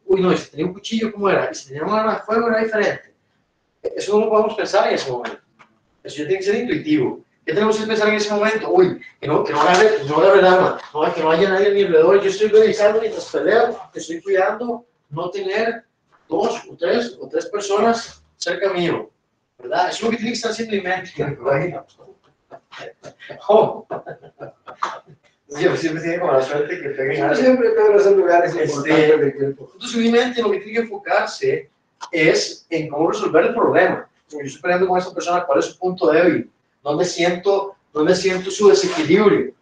Uy, no, si tenía un cuchillo, ¿cómo era? Y si tenía una arma de fuego, era diferente. Eso no lo podemos pensar en ese momento. Eso ya tiene que ser intuitivo. ¿Qué tenemos que pensar en ese momento? Uy, que no, que no agarre, que no agarre el arma, no, que no haya nadie a mi alrededor, yo estoy revisando mientras peleo, que estoy cuidando no tener dos o tres o tres personas cerca mío, ¿verdad? Eso es lo que tiene que estar haciendo en mi mente. Oh. Siempre, siempre tiene como la suerte que peguen a... Siempre pego esos lugares importantes del tiempo. Entonces, mi mente lo que tiene que enfocarse es en cómo resolver el problema. Yo estoy peleando con esa persona, ¿cuál es su punto débil? ¿Dónde siento, dónde siento su desequilibrio?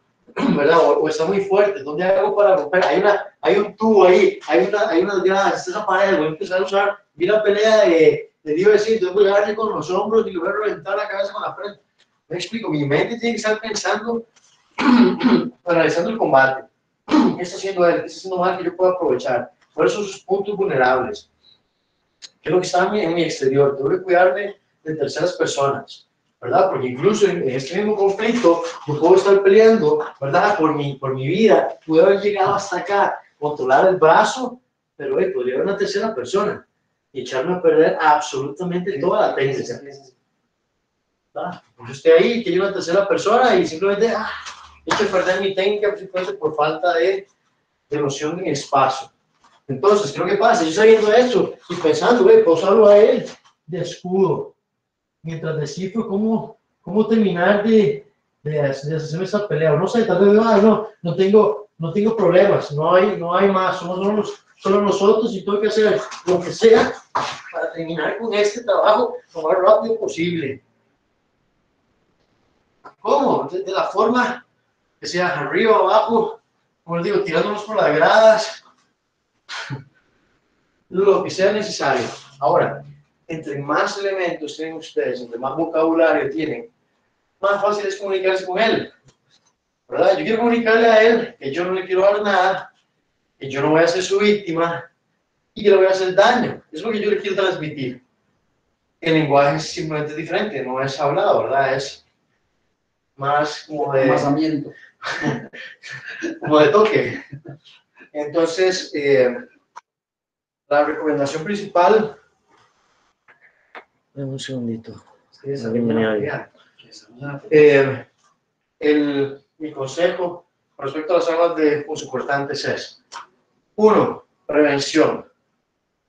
¿Verdad? O, o está muy fuerte. ¿Dónde hago para romper? Hay, una, hay un tubo ahí, hay una, hay una, ya, está esa pared, voy a empezar a usar. Vi la pelea de, de Dios, sí, tengo que agarrarle con los hombros y le voy a reventar la cabeza con la frente. Me explico, mi mente tiene que estar pensando, analizando el combate. ¿Qué está haciendo él? ¿Qué está haciendo mal que yo pueda aprovechar? ¿Cuáles son sus puntos vulnerables? ¿Qué es lo que está en mi, en mi exterior? Tengo que cuidarme de terceras personas, ¿verdad? Porque incluso en este mismo conflicto, yo puedo estar peleando, ¿verdad? Por mi, por mi vida, pude haber llegado hasta acá, controlar el brazo, pero hey, podría haber una tercera persona y echarme a perder absolutamente toda la técnica. ¿Verdad? Porque estoy ahí, que hay una tercera persona y simplemente, ah, echo a perder mi técnica por falta de, de noción de mi espacio. Entonces, ¿qué es lo que pasa? Yo sabiendo eso y pensando, güey, puedo usarlo a él de escudo, mientras descifro cómo, cómo terminar de, de, de hacer esa pelea. No sé, tal vez no, no, no, tengo, no tengo problemas, no hay, no hay más, somos solo, los, solo nosotros y tengo que hacer lo que sea para terminar con este trabajo lo más rápido posible. ¿Cómo? De, de la forma que sea arriba, abajo, como les digo, tirándonos por las gradas, lo que sea necesario. Ahora, entre más elementos tienen ustedes, entre más vocabulario tienen, más fácil es comunicarse con él, ¿verdad? Yo quiero comunicarle a él que yo no le quiero dar nada, que yo no voy a ser su víctima y que le voy a hacer daño. Es lo que yo le quiero transmitir. El lenguaje es simplemente diferente, no es hablado, ¿verdad? Es más como de... Masamiento. Como de toque. Entonces, eh, la recomendación principal... Dame un segundito. Sí, esa eh, el, mi consejo respecto a las armas de uso cortantes es, uno, prevención.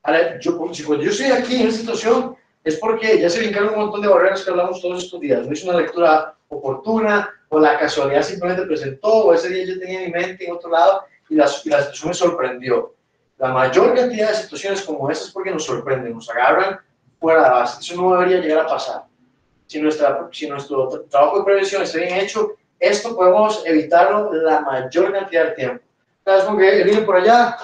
Ahora, yo, si cuando yo estoy aquí en esta situación, es porque ya se brincaron un montón de barreras que hablamos todos estos días. No hice una lectura oportuna, o la casualidad simplemente presentó, o ese día yo tenía en mi mente en otro lado, y la, y la situación me sorprendió. La mayor cantidad de situaciones como esas es porque nos sorprenden, nos agarran fuera de la base. Eso no debería llegar a pasar. Si, nuestra, si nuestro tra trabajo de prevención está bien hecho, esto podemos evitarlo la mayor cantidad del tiempo. ¿Sabes como que viene por allá?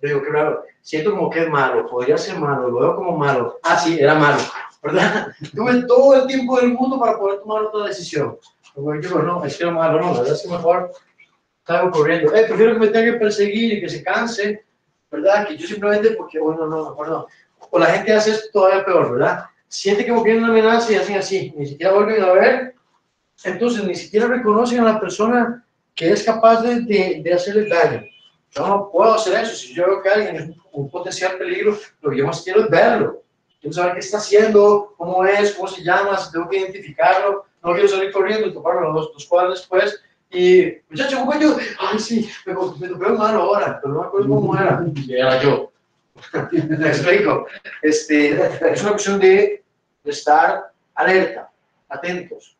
Yo digo, qué raro, siento como que es malo, podría ser malo, lo veo como malo. Ah, sí, era malo, ¿verdad? Tuve todo el tiempo del mundo para poder tomar otra decisión. Yo digo, no, es que era malo, no, la verdad es que mejor salgo corriendo. Eh, prefiero que me tenga que perseguir y que se canse, ¿verdad? Que yo simplemente, porque, bueno, no, mejor no. O la gente hace esto todavía peor, ¿verdad? Siente como que hay una amenaza y hacen así, ni siquiera vuelven a ver. Entonces, ni siquiera reconocen a la persona que es capaz de, de, de hacerle daño. Yo no puedo hacer eso. Si yo veo que alguien es un potencial peligro, lo que yo más quiero es verlo. Quiero saber qué está haciendo, cómo es, cómo se llama, si tengo que identificarlo. No quiero salir corriendo y toparme los dos cuadros después. Y, muchacho, ¿cómo yo? Ay, sí, me, me topé un malo ahora, pero no me acuerdo cómo era. Y era yo. Me explico. Este, es una cuestión de, de estar alerta, atentos.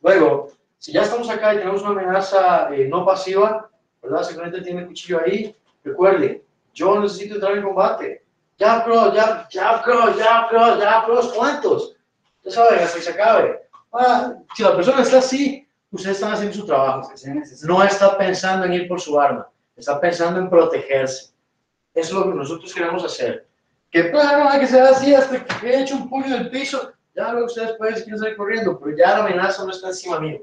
Luego, si ya estamos acá y tenemos una amenaza eh, no pasiva, ¿verdad? Simplemente tiene el cuchillo ahí. Recuerden, yo necesito entrar en combate. Ya, bro, ya, ya, bro, ya, bro, ya, bro, ¿cuántos? Ya saben, hasta que se acabe. Ah, si la persona está así, ustedes están haciendo su trabajo. No está pensando en ir por su arma, está pensando en protegerse. Eso es lo que nosotros queremos hacer. Que claro, no hay que ser así hasta que he hecho un puño en el piso. Ya lo que ustedes pueden quieren salir corriendo, pero ya la amenaza no está encima mío.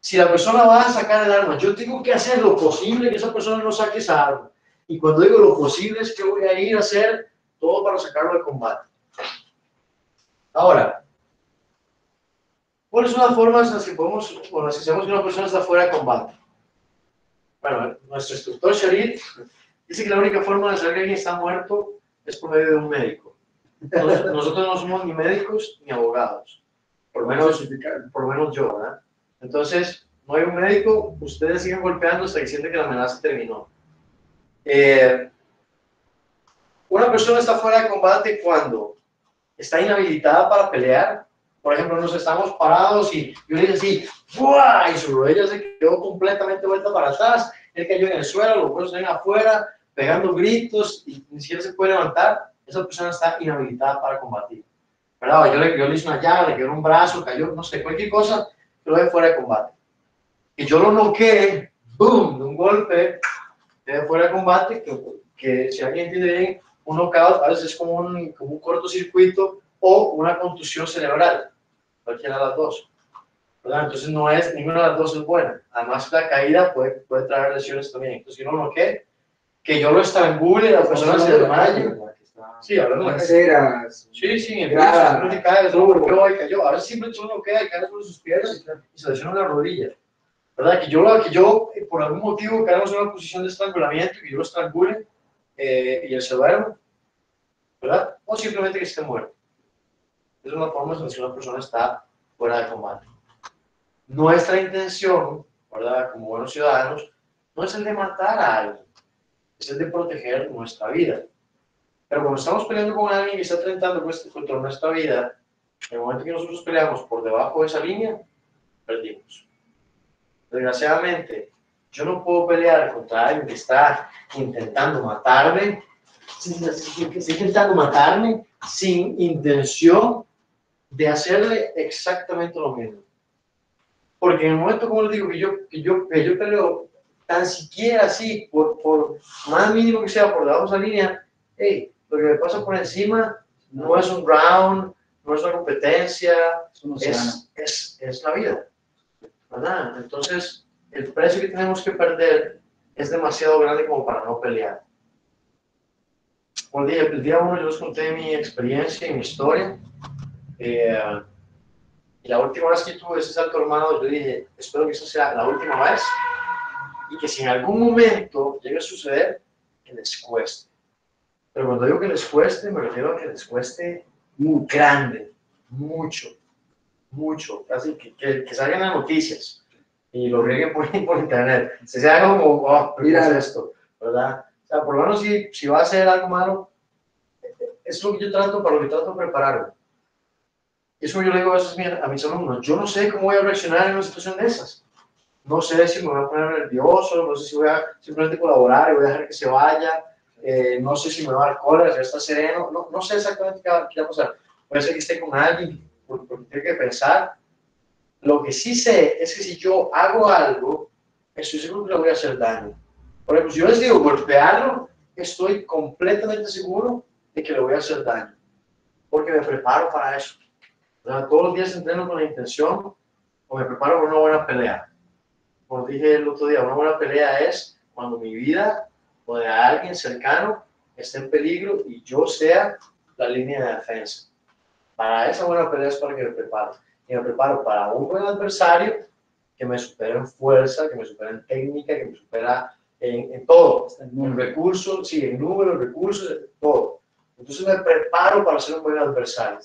Si la persona va a sacar el arma, yo tengo que hacer lo posible que esa persona no saque esa arma. Y cuando digo lo posible es que voy a ir a hacer todo para sacarlo de combate. Ahora, ¿cuáles son las formas en las que podemos, con las que sabemos que una persona está fuera de combate? Bueno, nuestro instructor Sheryl dice que la única forma de saber que alguien está muerto es por medio de un médico. Entonces, nosotros no somos ni médicos ni abogados. Por menos, por menos yo, ¿verdad? Entonces, no hay un médico, ustedes siguen golpeando hasta que sienten que la amenaza terminó. Eh, una persona está fuera de combate cuando está inhabilitada para pelear. Por ejemplo, nos estamos parados y yo le dije así, ¡buah! Y su rodilla se quedó completamente vuelta para atrás, él cayó en el suelo, los huesos están afuera, pegando gritos y ni siquiera se puede levantar. Esa persona está inhabilitada para combatir, ¿verdad? Yo le, yo le hice una llaga, le quedó un brazo, cayó, no sé, cualquier cosa. Lo de fuera de combate. Y yo lo noqueé, boom, de un golpe, de fuera de combate, que, que si alguien entiende bien, un knockout a veces es como un, como un cortocircuito o una contusión cerebral, cualquiera de las dos, ¿verdad? Entonces no es, ninguna de las dos es buena. Además la caída puede, puede traer lesiones también. Entonces si no lo noquee, que yo lo estrangule, la persona se desmaya. Sí, hablando de caseras. Sí, sí, en casa, no te caes, no golpeó y cayó. Ahora siempre solo lo queda, cae sobre sus piernas y se lesiona la rodilla. ¿Verdad? Que yo, que yo por algún motivo caemos en una posición de estrangulamiento y yo lo estrangule eh, y él se duerme, ¿verdad? O simplemente que esté muerto. Es una forma en la que una persona está fuera de combate. Nuestra intención ¿verdad?, como buenos ciudadanos, no es el de matar a alguien, es el de proteger nuestra vida. Pero cuando estamos peleando con alguien que está atentando contra nuestra vida, en el momento que nosotros peleamos por debajo de esa línea, perdimos. Desgraciadamente, yo no puedo pelear contra alguien que está intentando matarme, que está intentando matarme sin intención de hacerle exactamente lo mismo. Porque en el momento, como les digo, que yo, que yo, que yo peleo tan siquiera así, por, por más mínimo que sea, por debajo de esa línea, hey, lo que me pasa por encima no es un round, no es una competencia, no es, es, es la vida, ¿verdad? Entonces, el precio que tenemos que perder es demasiado grande como para no pelear. Como dije, el día uno yo les conté mi experiencia y mi historia. Eh, y la última vez que tuve ese salto armado, yo dije, espero que esa sea la última vez y que si en algún momento llegue a suceder, que les cueste. Pero cuando digo que les cueste, me refiero a que les cueste muy grande, mucho, mucho. Así que, que, que salgan las noticias y lo rieguen por, por internet. Se sea como, oh, mira esto, ¿verdad? O sea, por lo menos si, si va a ser algo malo, es lo que yo trato, para lo que trato de prepararme. Eso yo le digo a veces a mis alumnos, yo no sé cómo voy a reaccionar en una situación de esas. No sé si me voy a poner nervioso, no sé si voy a simplemente colaborar y voy a dejar que se vaya. Eh, no sé si me va a dar cólera, si va a estar sereno, no, no sé exactamente qué va a pasar. Puede ser que esté con alguien, porque, porque tengo que pensar. Lo que sí sé es que si yo hago algo, estoy seguro que le voy a hacer daño. Por ejemplo, si yo les digo golpearlo, estoy completamente seguro de que le voy a hacer daño, porque me preparo para eso. O sea, todos los días entreno con la intención, o me preparo para una buena pelea. Como dije el otro día, una buena pelea es cuando mi vida o de alguien cercano esté en peligro y yo sea la línea de defensa. Para esa buena pelea es para que me preparo. Y me preparo para un buen adversario que me supere en fuerza, que me supere en técnica, que me supera en, en todo. En recursos, sí, en números, recursos, en todo. Entonces me preparo para ser un buen adversario,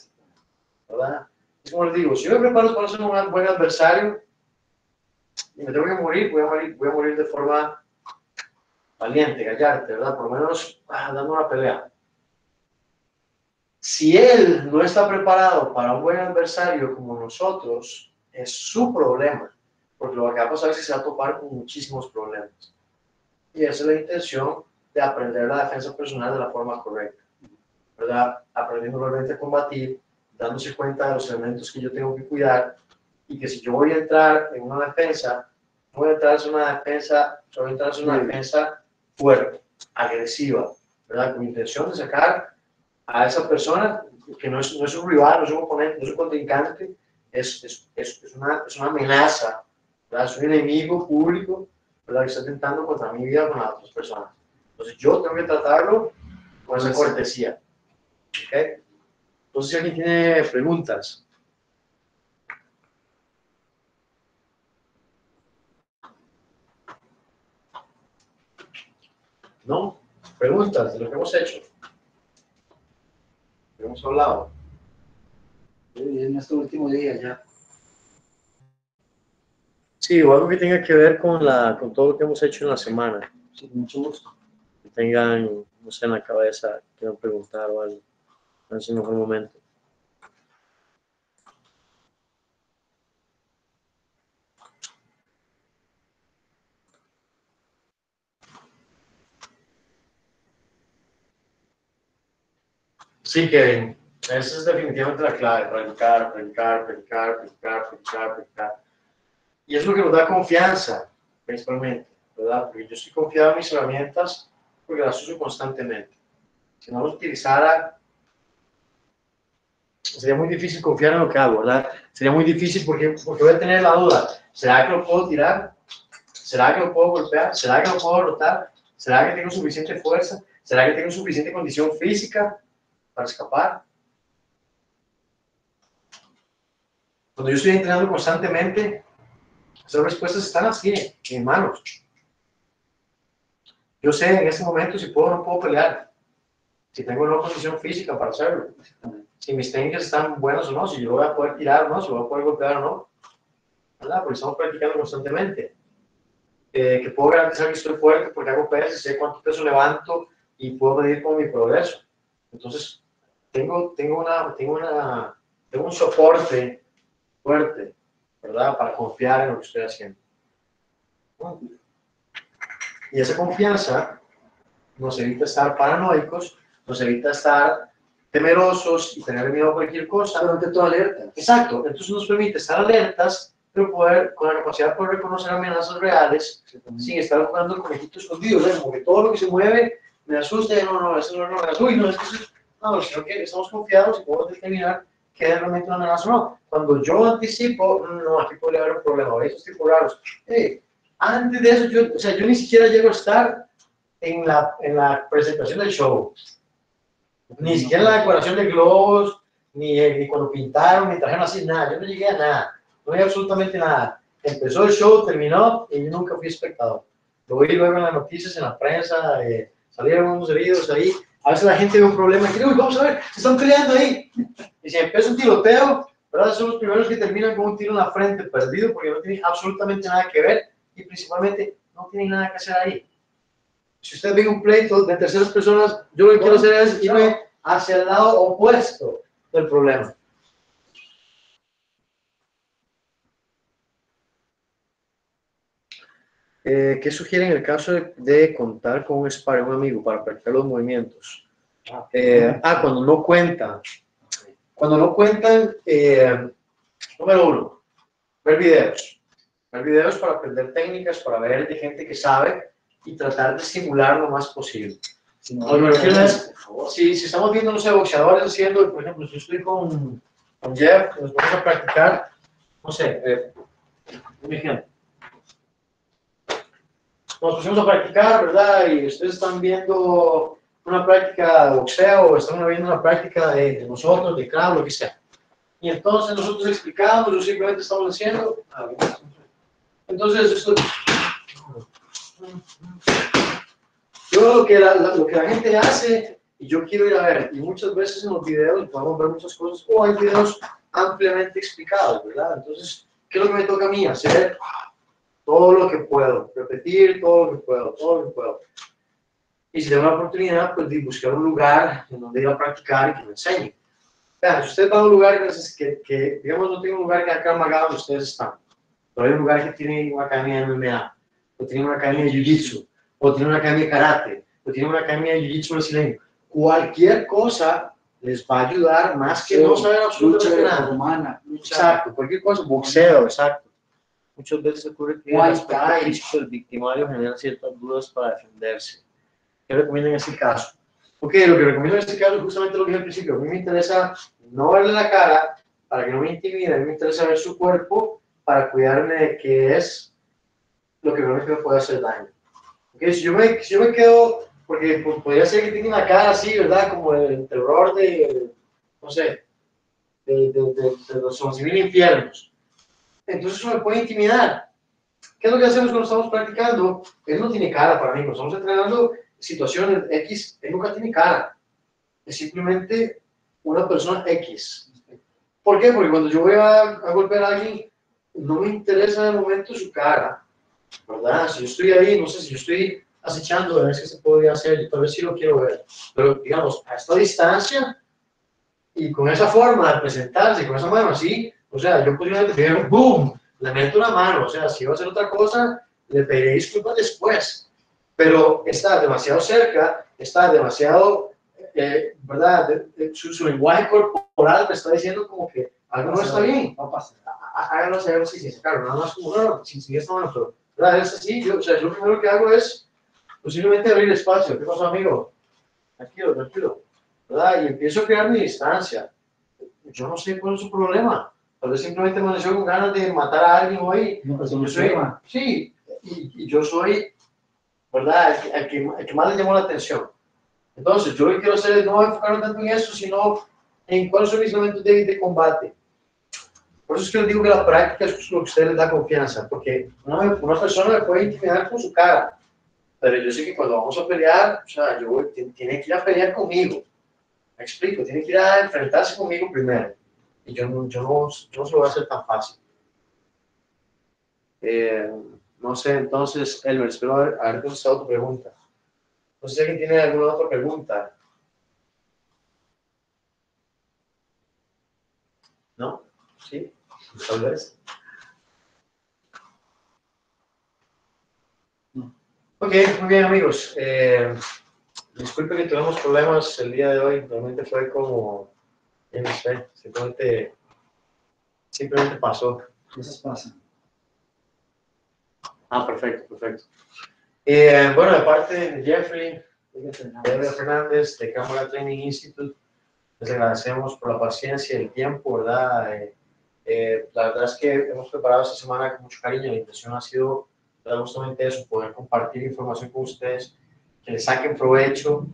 ¿verdad? Es como les digo, si yo me preparo para ser un buen adversario y me tengo que morir, voy a morir, voy a morir de forma valiente, gallarte, ¿verdad? Por lo menos ah, dando una pelea. Si él no está preparado para un buen adversario como nosotros, es su problema, porque lo que va a pasar es que se va a topar con muchísimos problemas. Y esa es la intención de aprender la defensa personal de la forma correcta, ¿verdad? Aprendiendo realmente a combatir, dándose cuenta de los elementos que yo tengo que cuidar, y que si yo voy a entrar en una defensa, voy a entrar en una defensa, voy a entrar en una defensa fuerte, agresiva, ¿verdad? Con intención de sacar a esa persona, que no es, no es un rival, no es un oponente, no es un contrincante, es, es, es, es, una, es una amenaza, ¿verdad? Es un enemigo público, ¿verdad?, que está atentando contra mi vida, con las otras personas. Entonces yo tengo que tratarlo con esa cortesía, ¿ok? Entonces, si alguien tiene preguntas. ¿No? Preguntas de lo que hemos hecho, que hemos hablado. En estos últimos días ya. Sí, o algo que tenga que ver con, la, con todo lo que hemos hecho en la semana. Sí, con mucho gusto. Que tengan, no sé, en la cabeza, quieran preguntar o algo. No es el mejor momento. Sí, Kevin, esa es definitivamente la clave, practicar, practicar, practicar, practicar, practicar, practicar. Y es lo que nos da confianza, principalmente, ¿verdad? Porque yo estoy confiado en mis herramientas porque las uso constantemente. Si no las utilizara, sería muy difícil confiar en lo que hago, ¿verdad? Sería muy difícil porque, porque voy a tener la duda, ¿será que lo puedo tirar? ¿Será que lo puedo golpear? ¿Será que lo puedo rotar? ¿Será que tengo suficiente fuerza? ¿Será que tengo suficiente condición física para escapar? Cuando yo estoy entrenando constantemente, esas respuestas están así, en mis manos. Yo sé en ese momento si puedo o no puedo pelear, si tengo una posición física para hacerlo, si mis técnicas están buenas o no, si yo voy a poder tirar o no, si voy a poder golpear o no, ¿verdad? Porque estamos practicando constantemente. eh, que puedo garantizar que estoy fuerte porque hago pesas, sé cuánto peso levanto y puedo medir con mi progreso. Entonces, tengo, tengo, una, tengo, una, tengo un soporte fuerte, ¿verdad? Para confiar en lo que estoy haciendo. Y esa confianza nos evita estar paranoicos, nos evita estar temerosos y tener miedo a cualquier cosa. Durante toda alerta. Exacto. Entonces nos permite estar alertas, pero poder, con la capacidad de poder reconocer amenazas reales, sin estar jugando el conejito escondido. O sea, como que todo lo que se mueve me asusta, no, no, eso no, no, me asusta, no, entonces, no, sino que estamos confiados y podemos determinar que es realmente una amenaza o no. Cuando yo anticipo, no, aquí podría haber un problema, o estos tipos raros. Hey, antes de eso, yo, o sea, yo ni siquiera llego a estar en la, en la presentación del show. Ni siquiera en la decoración de globos, ni, ni cuando pintaron, ni trajeron así, nada. Yo no llegué a nada, no llegué absolutamente nada. Empezó el show, terminó, y yo nunca fui espectador. Lo vi luego en las noticias, en la prensa, eh, salieron unos heridos ahí. A veces la gente ve un problema y dice, uy, vamos a ver, se están peleando ahí. Y si empieza un tiroteo, ¿verdad? Son los primeros que terminan con un tiro en la frente, perdido, porque no tienen absolutamente nada que ver y principalmente no tienen nada que hacer ahí. Si usted ve un pleito de terceras personas, yo lo que quiero hacer es irme hacia el lado opuesto del problema. Eh, ¿Qué sugiere en el caso de, de contar con un sparring, un amigo, para practicar los movimientos? Eh, ah, cuando no cuentan. Cuando no cuentan, eh, número uno, ver videos. Ver videos para aprender técnicas, para ver de gente que sabe, y tratar de simular lo más posible. Si, no, no, es, si, si estamos viendo, no sé, boxeadores haciendo, por ejemplo, si estoy con, con Jeff, nos vamos a practicar, no sé, eh, un ejemplo. Nos pusimos a practicar, ¿verdad? Y ustedes están viendo una práctica de boxeo, o están viendo una práctica de, de nosotros, de crab, lo que sea. Y entonces nosotros explicamos, o simplemente estamos haciendo. Entonces, esto... Yo lo que, la, la, lo que la gente hace y yo quiero ir a ver, y muchas veces en los videos podemos ver muchas cosas, o oh, hay videos ampliamente explicados, ¿verdad? Entonces, ¿qué es lo que me toca a mí? Hacer todo lo que puedo, repetir todo lo que puedo, todo lo que puedo. Y si tengo la oportunidad, pues de buscar un lugar en donde ir a practicar y que me enseñen. Vean, si usted va a un lugar que, que digamos, no tiene un lugar que acá en Magá donde ustedes están, pero hay un lugar que tiene una academia de M M A, o tiene una academia de Jiu-Jitsu, o tiene una academia de Karate, o tiene una academia de Jiu-Jitsu brasileño. Cualquier cosa les va a ayudar más que sí, no saber absolutamente nada. Humana, exacto, cualquier cosa, boxeo, exacto. Muchas veces ocurre que el aspecto del victimario genera ciertas dudas para defenderse. ¿Qué recomiendan en ese caso? Ok, lo que recomiendo en ese caso es justamente lo que dije al principio. A mí me interesa no verle la cara para que no me intimide, a mí me interesa ver su cuerpo para cuidarme de qué es lo que realmente me puede hacer daño. Okay, si, yo me, si yo me quedo, porque pues, podría ser que tenga una cara así, ¿verdad? Como el terror de, no sé, de, de, de, de los once mil infiernos. Entonces eso me puede intimidar. ¿Qué es lo que hacemos cuando estamos practicando? Él no tiene cara para mí, cuando estamos entrenando situaciones X, él nunca tiene cara. Es simplemente una persona X. ¿Por qué? Porque cuando yo voy a, a golpear a alguien, no me interesa en el momento su cara, ¿verdad? Si yo estoy ahí, no sé, si yo estoy acechando, a ver qué se podría hacer, yo tal vez sí lo quiero ver, pero digamos, a esta distancia y con esa forma de presentarse, con esa mano así, o sea, yo posiblemente un boom, le meto una mano, o sea, si va a hacer otra cosa, le pediré disculpas después, pero está demasiado cerca, está demasiado, eh, ¿verdad? De, de, su, su lenguaje corporal me está diciendo como que algo no está bien, no pasa nada, háganlo saber si se sacaron, nada más como, no, no, si sigue esta mano, pero ¿verdad? Es así, yo, o sea, yo lo primero que hago es posiblemente abrir espacio. ¿Qué pasa, amigo? Tranquilo, tranquilo. ¿Verdad? Y empiezo a crear mi distancia. Yo no sé cuál es su problema. Tal vez simplemente me nació con ganas de matar a alguien hoy. No, pues, yo soy, sí, y, y yo soy, ¿verdad? El, el, que, el que más le llamó la atención. Entonces, yo lo que quiero hacer es no enfocarme tanto en eso, sino en cuáles son mis elementos de, de combate. Por eso es que les digo que la práctica es lo que a ustedes les da confianza, porque una, una persona me puede intimidar con su cara, pero yo sé que cuando vamos a pelear, o sea, yo voy, tiene que ir a pelear conmigo, me explico, tiene que ir a enfrentarse conmigo primero, y yo, yo, no, yo no se lo voy a hacer tan fácil. Eh, No sé, entonces, Elmer, espero haber, haber contestado tu pregunta. No sé si alguien tiene alguna otra pregunta. ¿No? ¿Sí? ¿Tal vez? Ok, muy bien, amigos. Eh, disculpe que tuvimos problemas el día de hoy. Realmente fue como, yo no sé, simplemente, simplemente pasó. Cosas pasan. Ah, perfecto, perfecto. Eh, bueno, de parte de Jeffrey, Gabriel Fernández, de Cámara Training Institute, les agradecemos por la paciencia y el tiempo, ¿verdad? Eh, eh, la verdad es que hemos preparado esta semana con mucho cariño. La intención ha sido justamente eso, poder compartir información con ustedes, que les saquen provecho,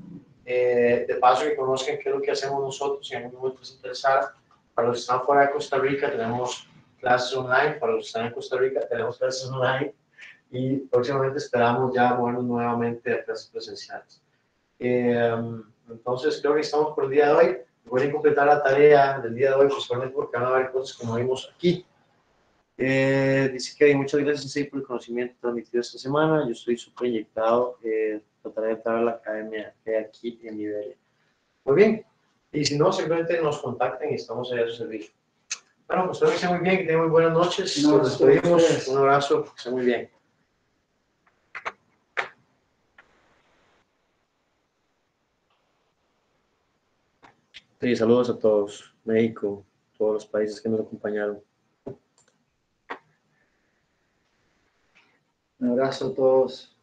eh, de paso que conozcan qué es lo que hacemos nosotros, si en algún momento les interesa. Para los que están fuera de Costa Rica tenemos clases online, para los que están en Costa Rica tenemos clases online y próximamente esperamos ya bueno, nuevamente a clases presenciales. Eh, entonces creo que estamos por el día de hoy. Pueden completar la tarea del día de hoy, principalmente porque van a ver cosas como vimos aquí. Eh, dice que hay muchas gracias por el conocimiento transmitido esta semana. Yo estoy súper inyectado. Eh, trataré de entrar a la academia que hay aquí en Liberia. Muy bien. Y si no, simplemente nos contacten y estamos allá a su servicio. Bueno, pues espero que estén muy bien, que tengan muy buenas noches. Nos despedimos. Un abrazo. Que estén muy bien. Sí, saludos a todos. México, todos los países que nos acompañaron. Un abrazo a todos.